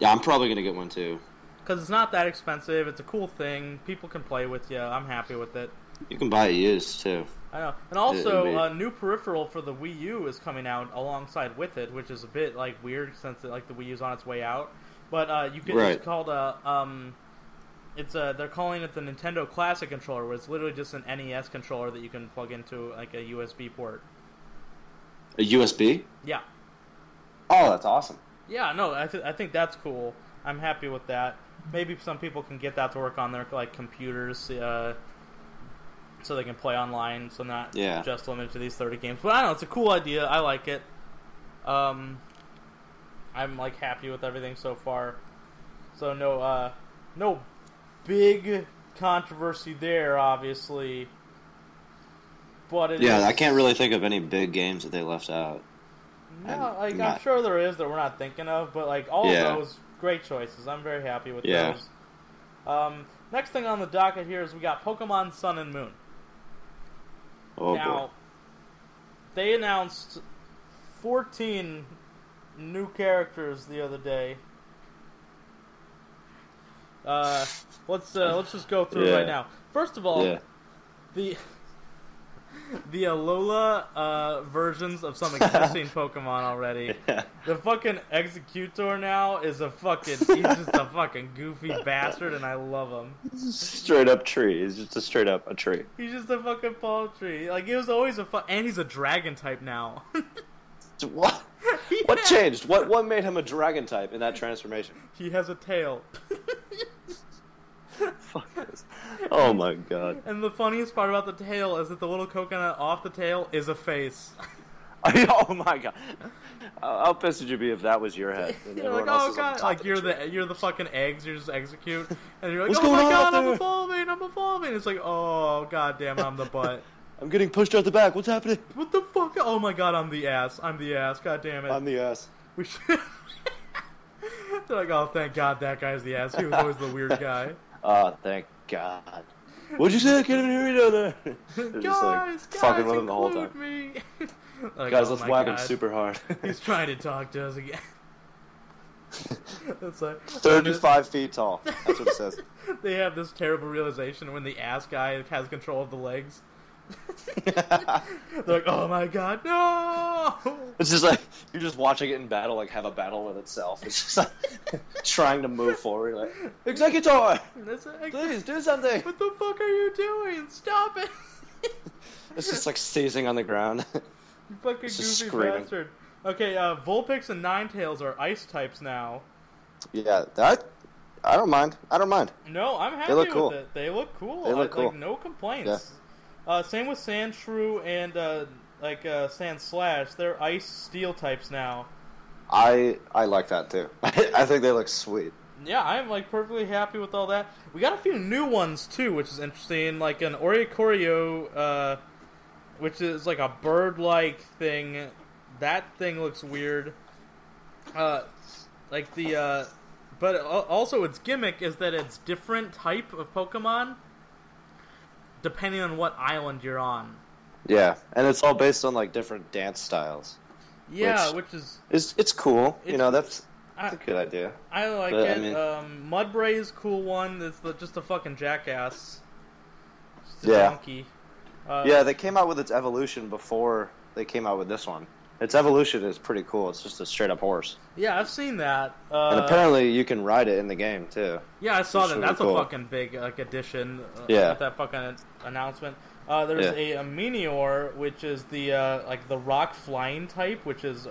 Yeah, I'm probably going to get one too. Because it's not that expensive. It's a cool thing. People can play with you. I'm happy with it. You can buy it used too. I know. And also, a new peripheral for the Wii U is coming out alongside with it, which is a bit, weird since, the Wii U's on its way out. But, it's called they're calling it the Nintendo Classic Controller, where it's literally just an NES controller that you can plug into, a USB port. A USB? Yeah. Oh, that's awesome. Yeah, no, I think that's cool. I'm happy with that. Maybe some people can get that to work on their, computers, so they can play online, so not just limited to these 30 games. But I don't know, it's a cool idea. I like it. I'm, happy with everything so far. So no big controversy there, obviously. But it is... I can't really think of any big games that they left out. No, I'm sure there is that we're not thinking of, but, all of those, great choices. I'm very happy with those. Next thing on the docket here is we got Pokemon Sun and Moon. Oh, now, they announced 14 new characters the other day. Let's just go through it right now. First of all, the Alola versions of some existing Pokemon already. Yeah. The fucking Executor now is he's just a fucking goofy bastard, and I love him. Straight up tree. He's just a tree. He's just a fucking palm tree. He was always and he's a dragon type now. What? Yeah. What changed? What made him a dragon type in that transformation? He has a tail. Fuck this. Oh my god. And the funniest part about the tail is that the little coconut off the tail is a face. Oh my god. How pissed would you be if that was your head? You're oh god. You're the fucking eggs, you just execute. And you're oh my god, I'm evolving. It's oh god damn, I'm the butt. I'm getting pushed out the back. What's happening? What the fuck? Oh my god, I'm the ass. God damn it. I'm the ass. We should. They're oh thank god that guy's the ass. He was always the weird guy. Oh, thank God. What'd you say? I can't even hear you down there. They're just fucking with him the whole time. Me. Guys, let's whack him super hard. He's trying to talk to us again. It's 35 feet tall. That's what it says. They have this terrible realization when the ass guy has control of the legs. They're oh my god, no! It's just you're just watching it in battle, have a battle with itself. It's just trying to move forward, Executor! Please, do something! What the fuck are you doing? Stop it! It's just seizing on the ground. You fucking goofy bastard. Okay, Vulpix and Ninetales are ice types now. Yeah, that... I don't mind. No, I'm happy with it. They look cool. They look cool. No complaints. Yeah. Same with Sandshrew and, Sandslash. They're Ice-Steel types now. I like that, too. I think they look sweet. Yeah, I'm, perfectly happy with all that. We got a few new ones, too, which is interesting. An Oricorio which is like a bird-like thing. That thing looks weird. But also its gimmick is that it's different type of Pokemon depending on what island you're on. Yeah, and it's all based on like different dance styles. Yeah, which is cool. It's, you know, that's a good idea. I like it. I mean, Mudbray is a cool one. It's just a fucking jackass. Just a donkey. Yeah, they came out with its evolution before they came out with this one. Its evolution is pretty cool. It's just a straight-up horse. Yeah, I've seen that. And apparently you can ride it in the game, too. Yeah, I saw that. That's really cool. A fucking big addition with that fucking announcement. There's a Meteor, which is the rock flying type, which is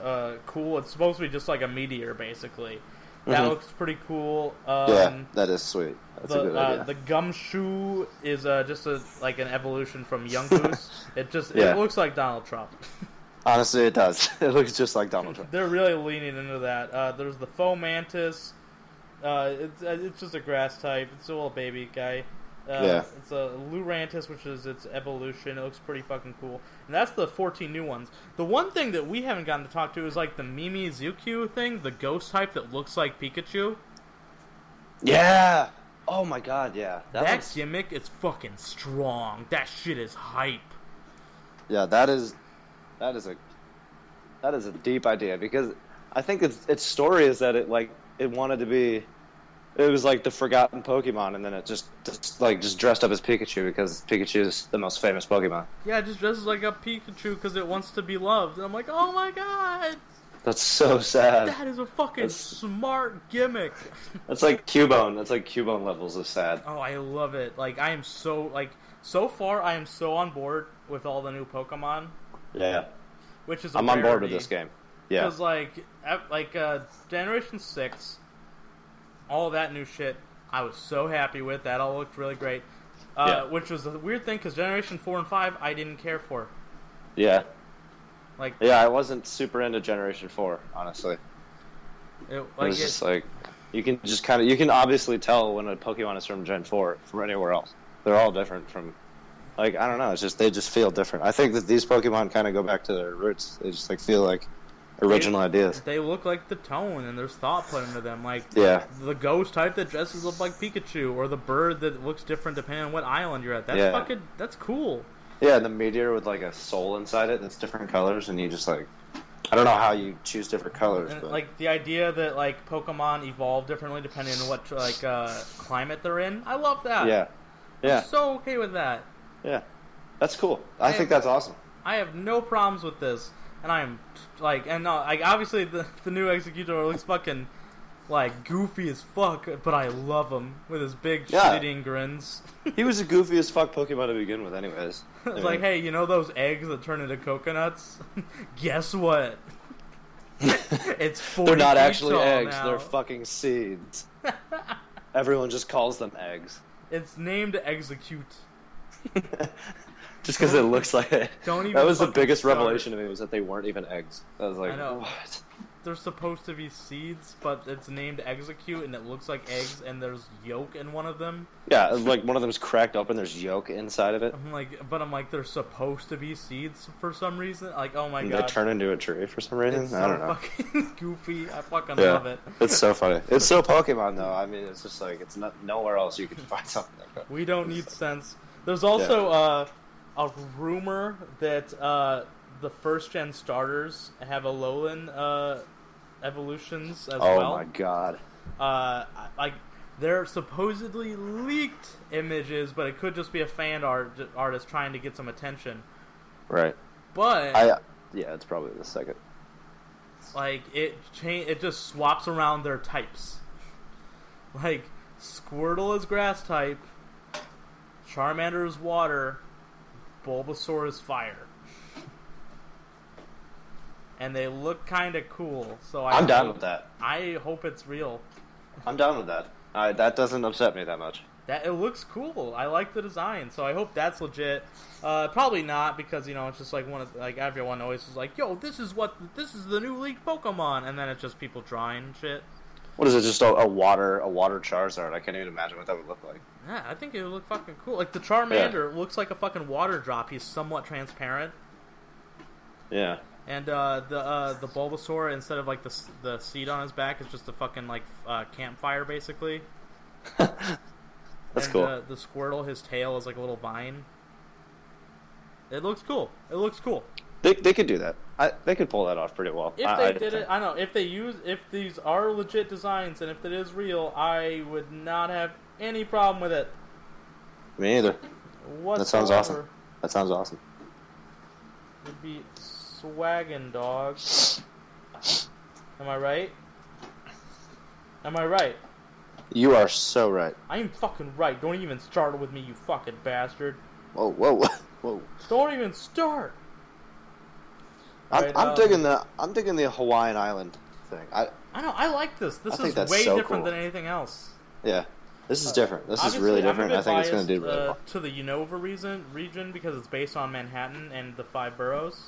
cool. It's supposed to be just like a meteor, basically. That looks pretty cool. That is sweet. That's a good idea. The Gumshoe is just an evolution from Young Goose. It looks like Donald Trump. Honestly, it does. It looks just like Donald Trump. They're really leaning into that. There's the Fomantis. It's just a grass type. It's a little baby guy. It's a Lurantis, which is its evolution. It looks pretty fucking cool. And that's the 14 new ones. The one thing that we haven't gotten to talk to is like the Mimi Zuku thing, the ghost type that looks like Pikachu. Yeah! Oh my god, yeah. That gimmick is fucking strong. That shit is hype. Yeah, that is a deep idea, because I think its story is that it wanted to be... It was like the forgotten Pokemon, and then it just dressed up as Pikachu because Pikachu is the most famous Pokemon. Yeah, it just dresses like a Pikachu because it wants to be loved. And I'm like, oh my god! That's so sad. That is a fucking smart gimmick. That's like Cubone. That's like Cubone levels of sad. Oh, I love it. Like, I am so, like, so far I am so on board with all the new Pokemon. Yeah. Which is a rarity. I'm on board with this game. Yeah. Because, Generation 6... all that new shit, I was so happy with. That all looked really great. Which was a weird thing, because Generation 4 and 5, I didn't care for. Yeah. I wasn't super into Generation 4, honestly. You can obviously tell when a Pokemon is from Gen 4 from anywhere else. They're all different from... Like, I don't know, it's just, they just feel different. I think that these Pokemon kind of go back to their roots. They just, feel like... original ideas. They look like the tone, and there's thought put into them. The ghost type that dresses up like Pikachu, or the bird that looks different depending on what island you're at. That's cool. Yeah, the meteor with a soul inside it that's different colors, and you just I don't know how you choose different colors. And, but... the idea that Pokemon evolve differently depending on what climate they're in, I love that. Yeah. I'm so okay with that. Yeah, that's cool. I think that's awesome. I have no problems with this. And I'm, obviously the new Executor looks fucking, goofy as fuck, but I love him with his big shit-eating grins. He was a goofy as fuck Pokemon to begin with anyways. It's hey, you know those eggs that turn into coconuts? Guess what? It's 40 feet tall now. They're not actually eggs, they're fucking seeds. Everyone just calls them eggs. It's named Execute. Just because it looks like it. Don't even. That was the biggest revelation to me, was that they weren't even eggs. I was like, I know. What? They're supposed to be seeds, but it's named Execute, and it looks like eggs, and there's yolk in one of them. Yeah, one of them's cracked up, and there's yolk inside of it. I'm like, they're supposed to be seeds for some reason. Oh my god, they turn into a tree for some reason. It's so I don't know. Fucking goofy. I fucking love it. It's so funny. It's so Pokemon though. I mean, it's just it's not nowhere else you can find something like that. We don't need sense. There's also a rumor that the first-gen starters have Alolan evolutions as well. Oh, my God. They're supposedly leaked images, but it could just be a fan artist trying to get some attention. Right. But... it's probably the second. It just swaps around their types. Squirtle is grass type, Charmander is water... Bulbasaur is fire. And they look kind of cool, so I'm down with that. I hope it's real. I'm down with that. That doesn't upset me that much. It looks cool. I like the design, so I hope that's legit. Probably not, because it's just everyone always is yo, this is the new leaked Pokemon, and then it's just people drawing shit. What is it? Just a water Charizard? I can't even imagine what that would look like. Yeah, I think it would look fucking cool. Like, the Charmander looks like a fucking water drop. He's somewhat transparent. Yeah. And the Bulbasaur, instead of, like, the seat on his back, is just a fucking, like, campfire, basically. That's cool. The Squirtle, his tail is like a little vine. It looks cool. It looks cool. They could do that. They could pull that off pretty well. If they did it, I know. If these are legit designs and if it is real, I would not have any problem with it. Me either. That sounds awesome. That sounds awesome. It'd be swaggin', dog. Am I right? Am I right? You are so right. I am fucking right. Don't even start with me, you fucking bastard. Whoa. Don't even start. I'm digging the Hawaiian Island thing. I know. I like this. This is way so different than anything else. Yeah, this is different. This is really different. I think it's going to do really well. To the Unova region because it's based on Manhattan and the 5 boroughs.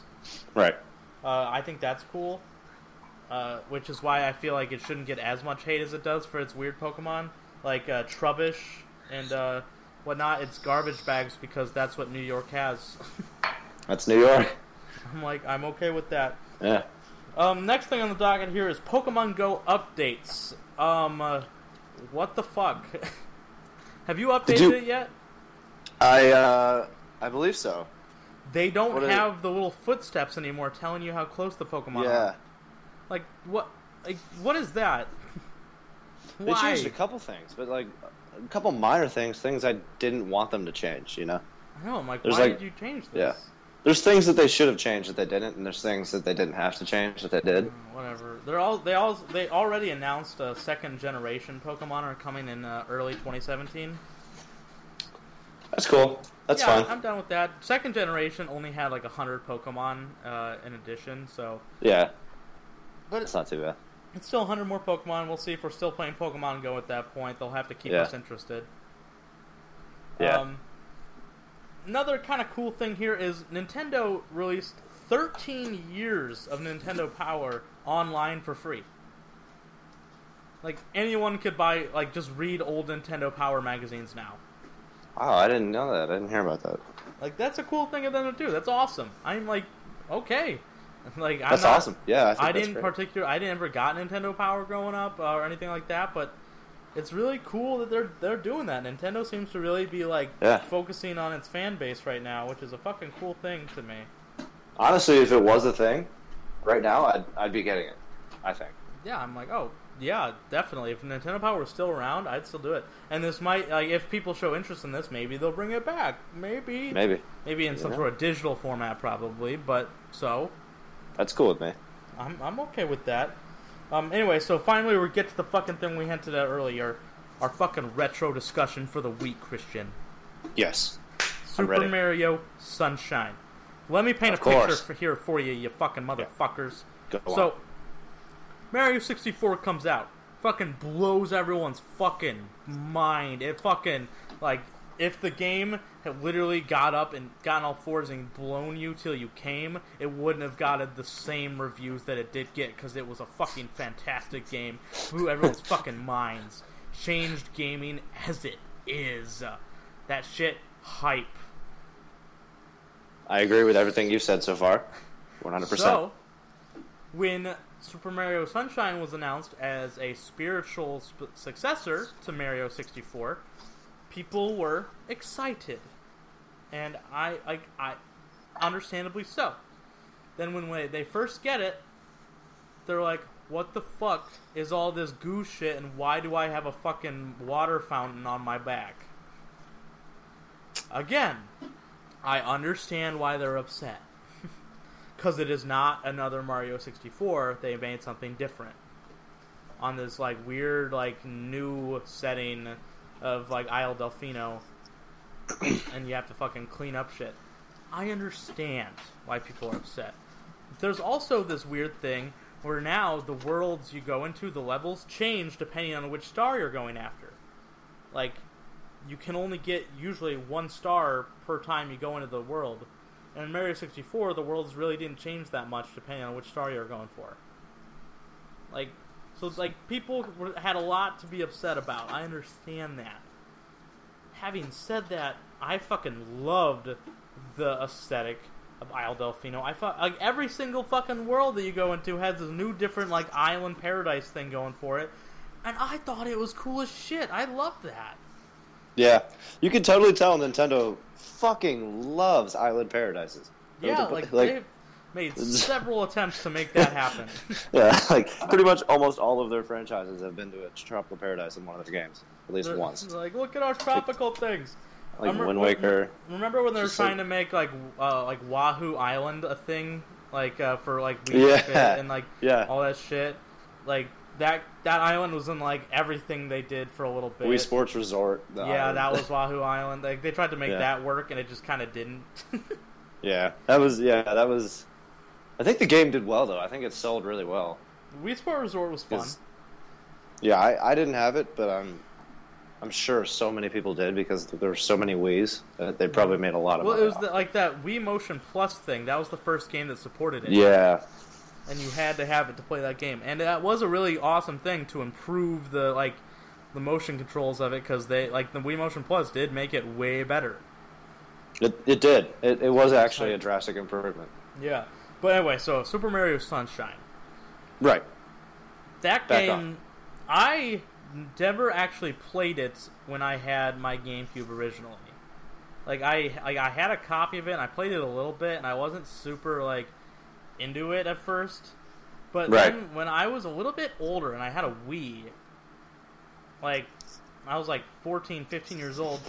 Right. I think that's cool. Which is why I feel like it shouldn't get as much hate as it does for its weird Pokemon, like Trubbish and whatnot. It's garbage bags because that's what New York has. That's New York. I'm okay with that. Yeah. Next thing on the docket here is Pokemon Go updates. What the fuck? Have you updated it yet? I believe so. They don't have the little footsteps anymore telling you how close the Pokemon are. Like, what? Like, what is that? Why? They changed a couple things, but a couple minor things I didn't want them to change. You know. I know. I'm like, why did you change this? Yeah. There's things that they should have changed that they didn't, and there's things that they didn't have to change that they did. Whatever. They already announced a second generation Pokemon are coming in early 2017. That's cool. That's fine. I'm done with that. Second generation only had 100 Pokemon in addition, so yeah. But it's not too bad. It's still 100 more Pokemon. We'll see if we're still playing Pokemon Go at that point. They'll have to keep us interested. Yeah. Another kind of cool thing here is Nintendo released 13 years of Nintendo Power online for free. Anyone could buy, just read old Nintendo Power magazines now. Wow, I didn't know that. I didn't hear about that. That's a cool thing of them to do. That's awesome. I'm okay. That's awesome. Yeah, I didn't particularly. I didn't ever got Nintendo Power growing up or anything like that, but it's really cool that they're doing that. Nintendo seems to really be focusing on its fan base right now, which is a fucking cool thing to me. Honestly, if it was a thing, right now I'd be getting it. I think. Yeah, I'm oh yeah, definitely. If Nintendo Power was still around, I'd still do it. And this might if people show interest in this, maybe they'll bring it back. Maybe in some sort of digital format, probably. But so. That's cool with me. I'm okay with that. Anyway, so finally we get to the fucking thing we hinted at earlier. Our fucking retro discussion for the week, Christian. Yes. Super Mario Sunshine. Let me paint a picture here for you, you fucking motherfuckers. Yeah. So, Mario 64 comes out. Fucking blows everyone's fucking mind. It fucking, if the game had literally got up and gotten all fours and blown you till you came, it wouldn't have gotten the same reviews that it did get because it was a fucking fantastic game. Blew everyone's fucking minds. Changed gaming as it is. That shit, hype. I agree with everything you've said so far. 100%. So, when Super Mario Sunshine was announced as a spiritual successor to Mario 64... people were excited, and I understandably so. Then when they first get it, they're like, what the fuck is all this goo shit, and why do I have a fucking water fountain on my back? Again, I understand why they're upset. Because it is not another Mario 64, they made something different. On this, weird, new setting of Isle Delfino, and you have to fucking clean up shit. I understand why people are upset. There's also this weird thing where now the worlds you go into, the levels change depending on which star you're going after. You can only get usually one star per time you go into the world. And in Mario 64, the worlds really didn't change that much depending on which star you're going for. So, people had a lot to be upset about. I understand that. having said that, I fucking loved the aesthetic of Isle Delfino. I thought, like, every single fucking world that you go into has this new different, like, island paradise thing going for it. And I thought it was cool as shit. I loved that. Yeah. You can totally tell Nintendo fucking loves island paradises. Yeah, like they've made several attempts to make that happen. Yeah, like, pretty much almost all of their franchises have been to a tropical paradise in one of their games. At least once. Like, look at our tropical things. Like Wind Waker. Remember when they were trying to make, like Wahoo Island a thing? Like, for, like, Wii Fit and, like, all that shit? Like... That island was in, like, everything they did for a little bit. Wii Sports Resort. That was Wahoo Island. Like, they tried to make that work, and it just kind of didn't. That was... I think the game did well, though. I think it sold really well. Wii Sports Resort was fun. Yeah, I didn't have it, but I'm sure so many people did, because there were so many Wiis that they probably made a lot of money. Well, it was, like, that Wii Motion Plus thing. That was the first game that supported it. Yeah. And you had to have it to play that game. And that was a really awesome thing to improve the motion controls of it, because they, like, the Wii Motion Plus did make it way better. It did. It was actually a drastic improvement. Yeah. But anyway, so Super Mario Sunshine. Right. That game, I never actually played it when I had my GameCube originally. Like, I had a copy of it, and I played it a little bit, and I wasn't super, like, into it at first, but then when I was a little bit older and I had a Wii, like, I was like 14, 15 years old,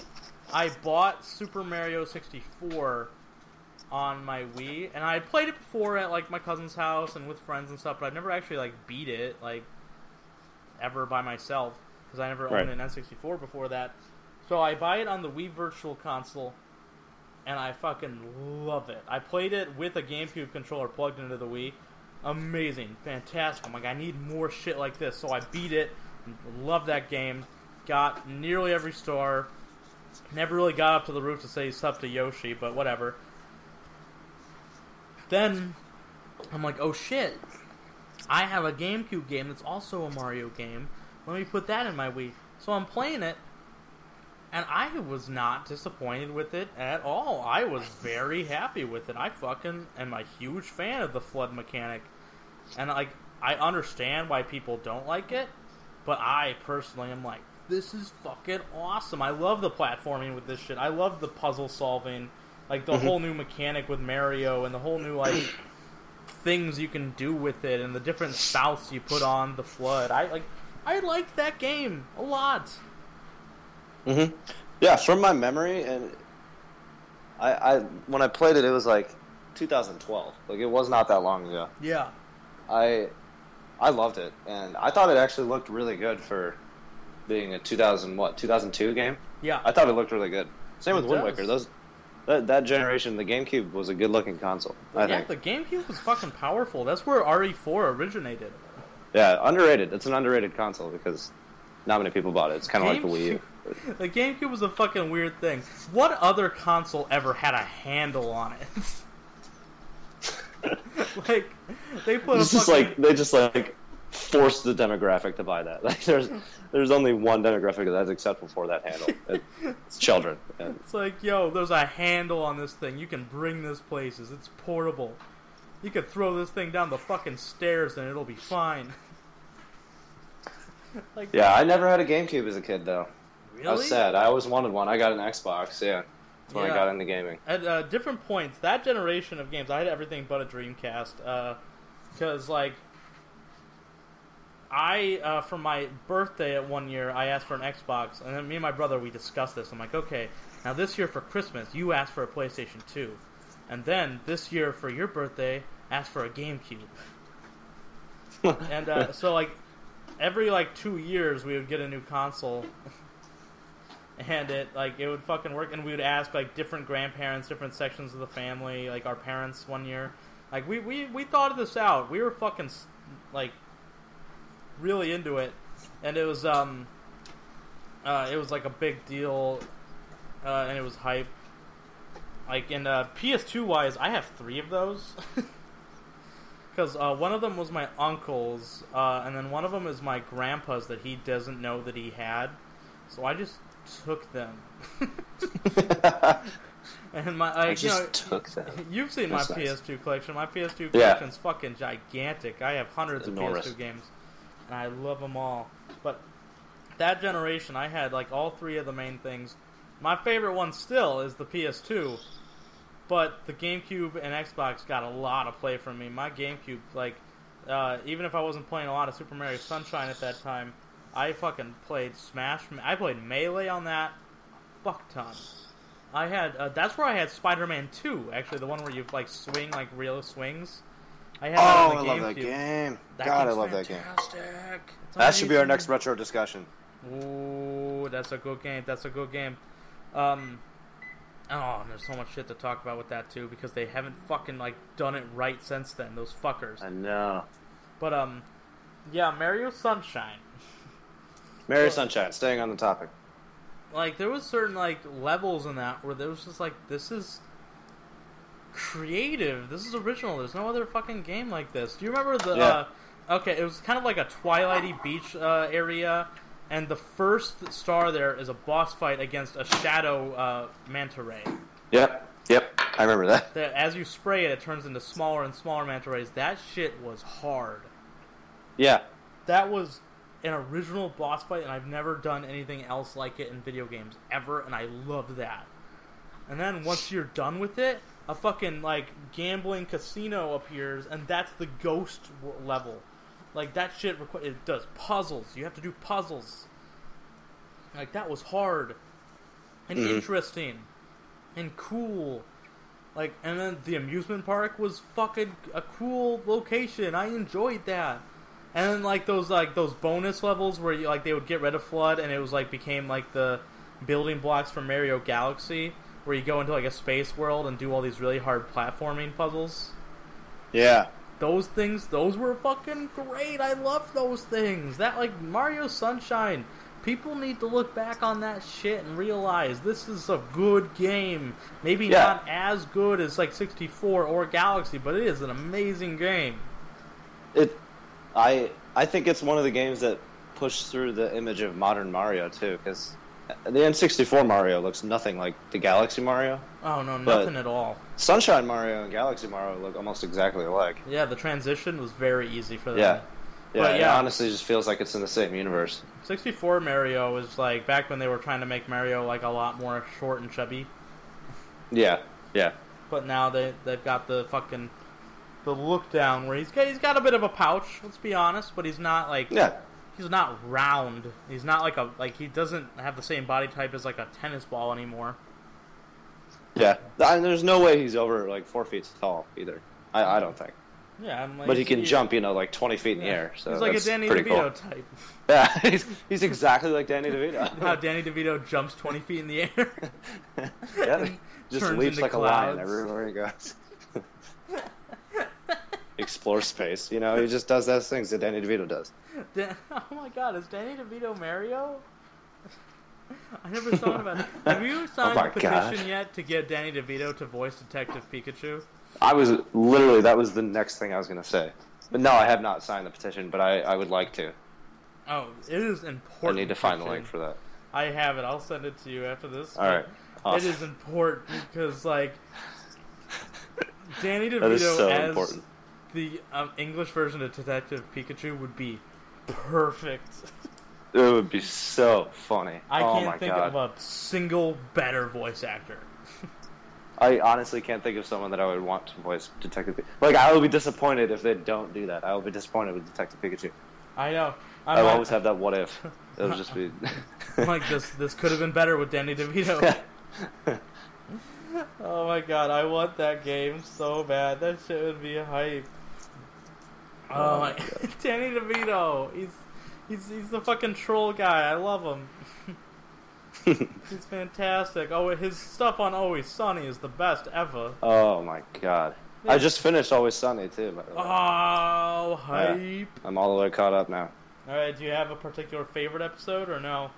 I bought Super Mario 64 on my Wii, and I had played it before at, like, my cousin's house and with friends and stuff, but I've never actually, like, beat it, like, ever by myself, because I never owned an N64 before that, so I buy it on the Wii Virtual Console. And I fucking love it. I played it with a GameCube controller plugged into the Wii. Amazing. Fantastic. I'm like, I need more shit like this. So I beat it. Loved that game. Got nearly every star. Never really got up to the roof to say sup to Yoshi, but whatever. Then, I'm like, oh shit. I have a GameCube game that's also a Mario game. Let me put that in my Wii. So I'm playing it. And I was not disappointed with it at all. I was very happy with it. I fucking am a huge fan of the flood mechanic. And, like, I understand why people don't like it. But I personally am like, this is fucking awesome. I love the platforming with this shit. I love the puzzle solving. Like, the whole new mechanic with Mario and the whole new, like, things you can do with it. And the different spouts you put on the flood. I liked that game a lot. Mm-hmm. Yeah, from my memory, and I when I played it, it was like 2012. Like, it was not that long ago. Yeah, I loved it, and I thought it actually looked really good for being a 2002 game. Yeah, I thought it looked really good. Same with Wind Waker. That generation, the GameCube was a good-looking console. I think the GameCube was fucking powerful. That's where RE4 originated. Yeah, underrated. It's an underrated console because not many people bought it. It's kind of like the Wii U. The GameCube was a fucking weird thing. What other console ever had a handle on it? Like, they put it's a fucking... just like, they just, like, forced the demographic to buy that. Like, there's only one demographic that's acceptable for that handle. It's children. And... it's like, yo, there's a handle on this thing. You can bring this places. It's portable. You could throw this thing down the fucking stairs and it'll be fine. Like, yeah, I never had a GameCube as a kid, though. Really? I was sad. I always wanted one. I got an Xbox, That's when I got into gaming. At different points, that generation of games, I had everything but a Dreamcast. Because, I for my birthday at one year, I asked for an Xbox. And then me and my brother, we discussed this. I'm like, okay, now this year for Christmas, you asked for a PlayStation 2. And then this year for your birthday, asked for a GameCube. And so, like, every, 2 years, we would get a new console. And it would fucking work, and we would ask, different grandparents, different sections of the family, our parents one year. Like, we thought this out. We were fucking, really into it. And it was, a big deal, and it was hype. PS2-wise, I have 3 of those. Because one of them was my uncle's, and then one of them is my grandpa's that he doesn't know that he had. so I just took them. And my, took them. You've seen my PS2 collection. My PS2 collection's fucking gigantic. I have hundreds of PS2 games, and I love them all. But that generation, I had like all three of the main things. My favorite one still is the PS2, but the GameCube and Xbox got a lot of play from me. My GameCube, like, even if I wasn't playing a lot of Super Mario Sunshine at that time, I fucking played Smash. I played Melee on that a fuck ton. I had, that's where I had Spider-Man 2, actually, the one where you, like, swing, like, real swings. I had that on the GameCube. I love that game. God, I love that game. That should be our next retro discussion. Ooh, that's a good game. That's a good game. And there's so much shit to talk about with that, too, because they haven't fucking, like, done it right since then, those fuckers. I know. But, yeah, Mario Sunshine. Mario Sunshine, staying on the topic. Like, there was certain, like, levels in that where there was just, like, this is creative. This is original. There's no other fucking game like this. Do you remember the, it was kind of like a twilighty beach area, and the first star there is a boss fight against a shadow manta ray. Yep, I remember that. As you spray it, it turns into smaller and smaller manta rays. That shit was hard. Yeah. That was an original boss fight, and I've never done anything else like it in video games ever, and I love that. And then once you're done with it, a fucking, like, gambling casino appears, and that's the ghost level. Like, that shit it does puzzles. You have to do puzzles. Like, that was hard and interesting and cool. Like, and then the amusement park was fucking a cool location. I enjoyed that. And then, like, those bonus levels where, you, like, they would get rid of Flood, and it was, like, became, like, the building blocks for Mario Galaxy, where you go into, like, a space world and do all these really hard platforming puzzles. Yeah. Those things, those were fucking great. I love those things. That, like, Mario Sunshine, people need to look back on that shit and realize this is a good game. Maybe not as good as, like, 64 or Galaxy, but it is an amazing game. I think it's one of the games that pushed through the image of modern Mario, too, because the N64 Mario looks nothing like the Galaxy Mario. Oh, no, nothing at all. Sunshine Mario and Galaxy Mario look almost exactly alike. Yeah, the transition was very easy for them. Yeah, it honestly just feels like it's in the same universe. 64 Mario was, like, back when they were trying to make Mario, like, a lot more short and chubby. Yeah. But now they've got the fucking... the look down where he's got a bit of a pouch, let's be honest, but he's not like he's not round. He's not like he doesn't have the same body type as like a tennis ball anymore. Yeah, and there's no way he's over like 4 feet tall either. I don't think. Yeah, I'm like, but he can jump, you know, like 20 feet in the air. So he's like a Danny DeVito type. Yeah, he's exactly like Danny DeVito. How Danny DeVito jumps 20 feet in the air. Just leaps like clouds. A lion everywhere he goes. Explore space, you know, he just does those things that Danny DeVito does. Oh my god, is Danny DeVito Mario? I never thought about it. Have you signed a petition yet to get Danny DeVito to voice Detective Pikachu? That was the next thing I was going to say. But no, I have not signed the petition, but I would like to. Oh, it is important. I need to find the link for that. I have it. I'll send it to you after this. Alright. Awesome. It is important because, like, Danny DeVito important. The English version of Detective Pikachu would be perfect. It would be so funny. I can't think of a single better voice actor. I honestly can't think of someone that I would want to voice Detective Pikachu. Like, I will be disappointed if they don't do that. I will be disappointed with Detective Pikachu. I know. I'll always have that what if. It'll just be... like, this could have been better with Danny DeVito. Oh my god, I want that game so bad. That shit would be hype. Oh my god. Danny DeVito. He's the fucking troll guy. I love him. He's fantastic. Oh, his stuff on Always Sunny is the best ever. Oh my god. Yeah. I just finished Always Sunny too, by the way. Oh, hype. Yeah, I'm all the way caught up now. Alright, do you have a particular favorite episode or no?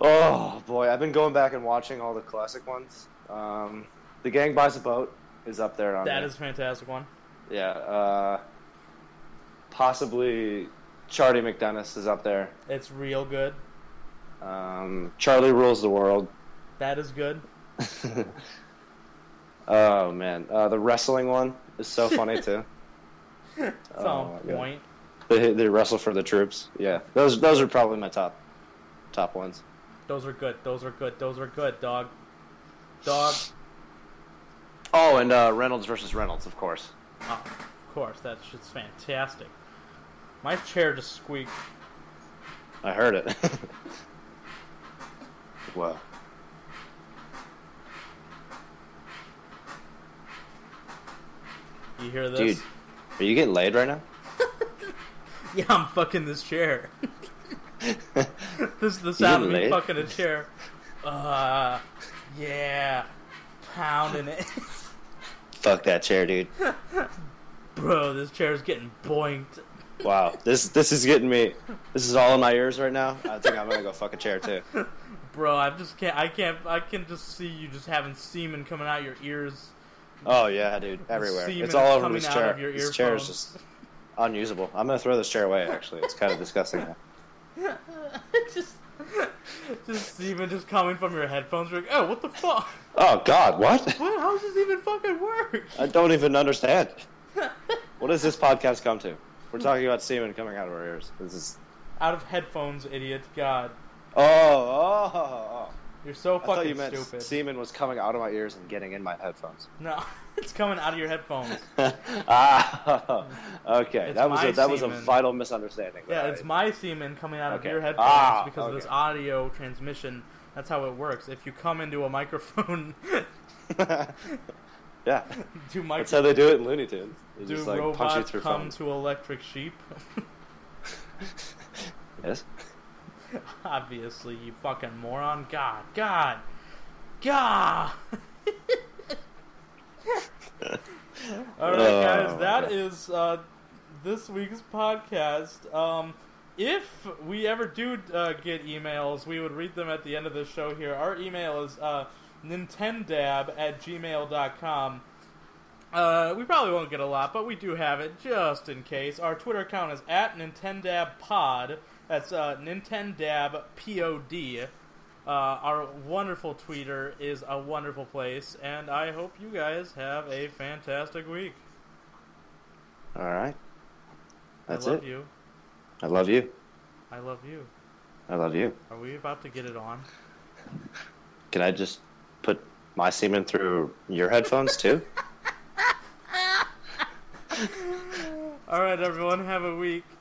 Oh boy, I've been going back and watching all the classic ones. The Gang Buys a Boat is up there on that. That is a fantastic one. Yeah, possibly Charlie McDennis is up there. It's real good. Charlie Rules the World. That is good. Oh, man. The wrestling one is so funny, too. It's on point. They wrestle for the troops. Yeah. Those are probably my top ones. Those are good. Those are good, dog. Dog. Oh, and Reynolds versus Reynolds, of course. Oh, of course. That shit's fantastic. My chair just squeaked. I heard it. Wow. You hear this? Dude, are you getting laid right now? Yeah, I'm fucking this chair. This is the sound of me fucking a chair. Yeah. Pounding it. Fuck that chair, dude. Bro, this chair's getting boinked. Wow, this is getting me. This is all in my ears right now. I think I'm gonna go fuck a chair too. Bro, I can just see you just having semen coming out your ears. Oh yeah, dude, everywhere. It's all over this chair. This chair is just unusable. I'm gonna throw this chair away. Actually, it's kind of disgusting. Just semen just coming from your headphones. You're like, oh, what the fuck? Oh God, what? How does this even fucking work? I don't even understand. What does this podcast come to? We're talking about semen coming out of our ears. This is out of headphones, idiot. God. Oh. You're so fucking stupid. I thought you meant semen was coming out of my ears and getting in my headphones. No, it's coming out of your headphones. Okay. That was a vital misunderstanding. Yeah, it's my semen coming out of your headphones because of this audio transmission. That's how it works. If you come into a microphone. Yeah, that's how they do it in Looney Tunes. Do just, like, robots come to electric sheep? Yes. Obviously, you fucking moron. God. All right, guys, that is this week's podcast. If we ever do get emails, we would read them at the end of the show here. Our email is... Nintendab@gmail.com. We probably won't get a lot, but we do have it just in case. Our Twitter account is @NintendabPod. That's Nintendab POD. Our wonderful tweeter is a wonderful place, and I hope you guys have a fantastic week. All right, that's it. I love you. I love you. I love you. I love you. Are we about to get it on? Can I just put my semen through your headphones, too? All right, everyone. Have a week.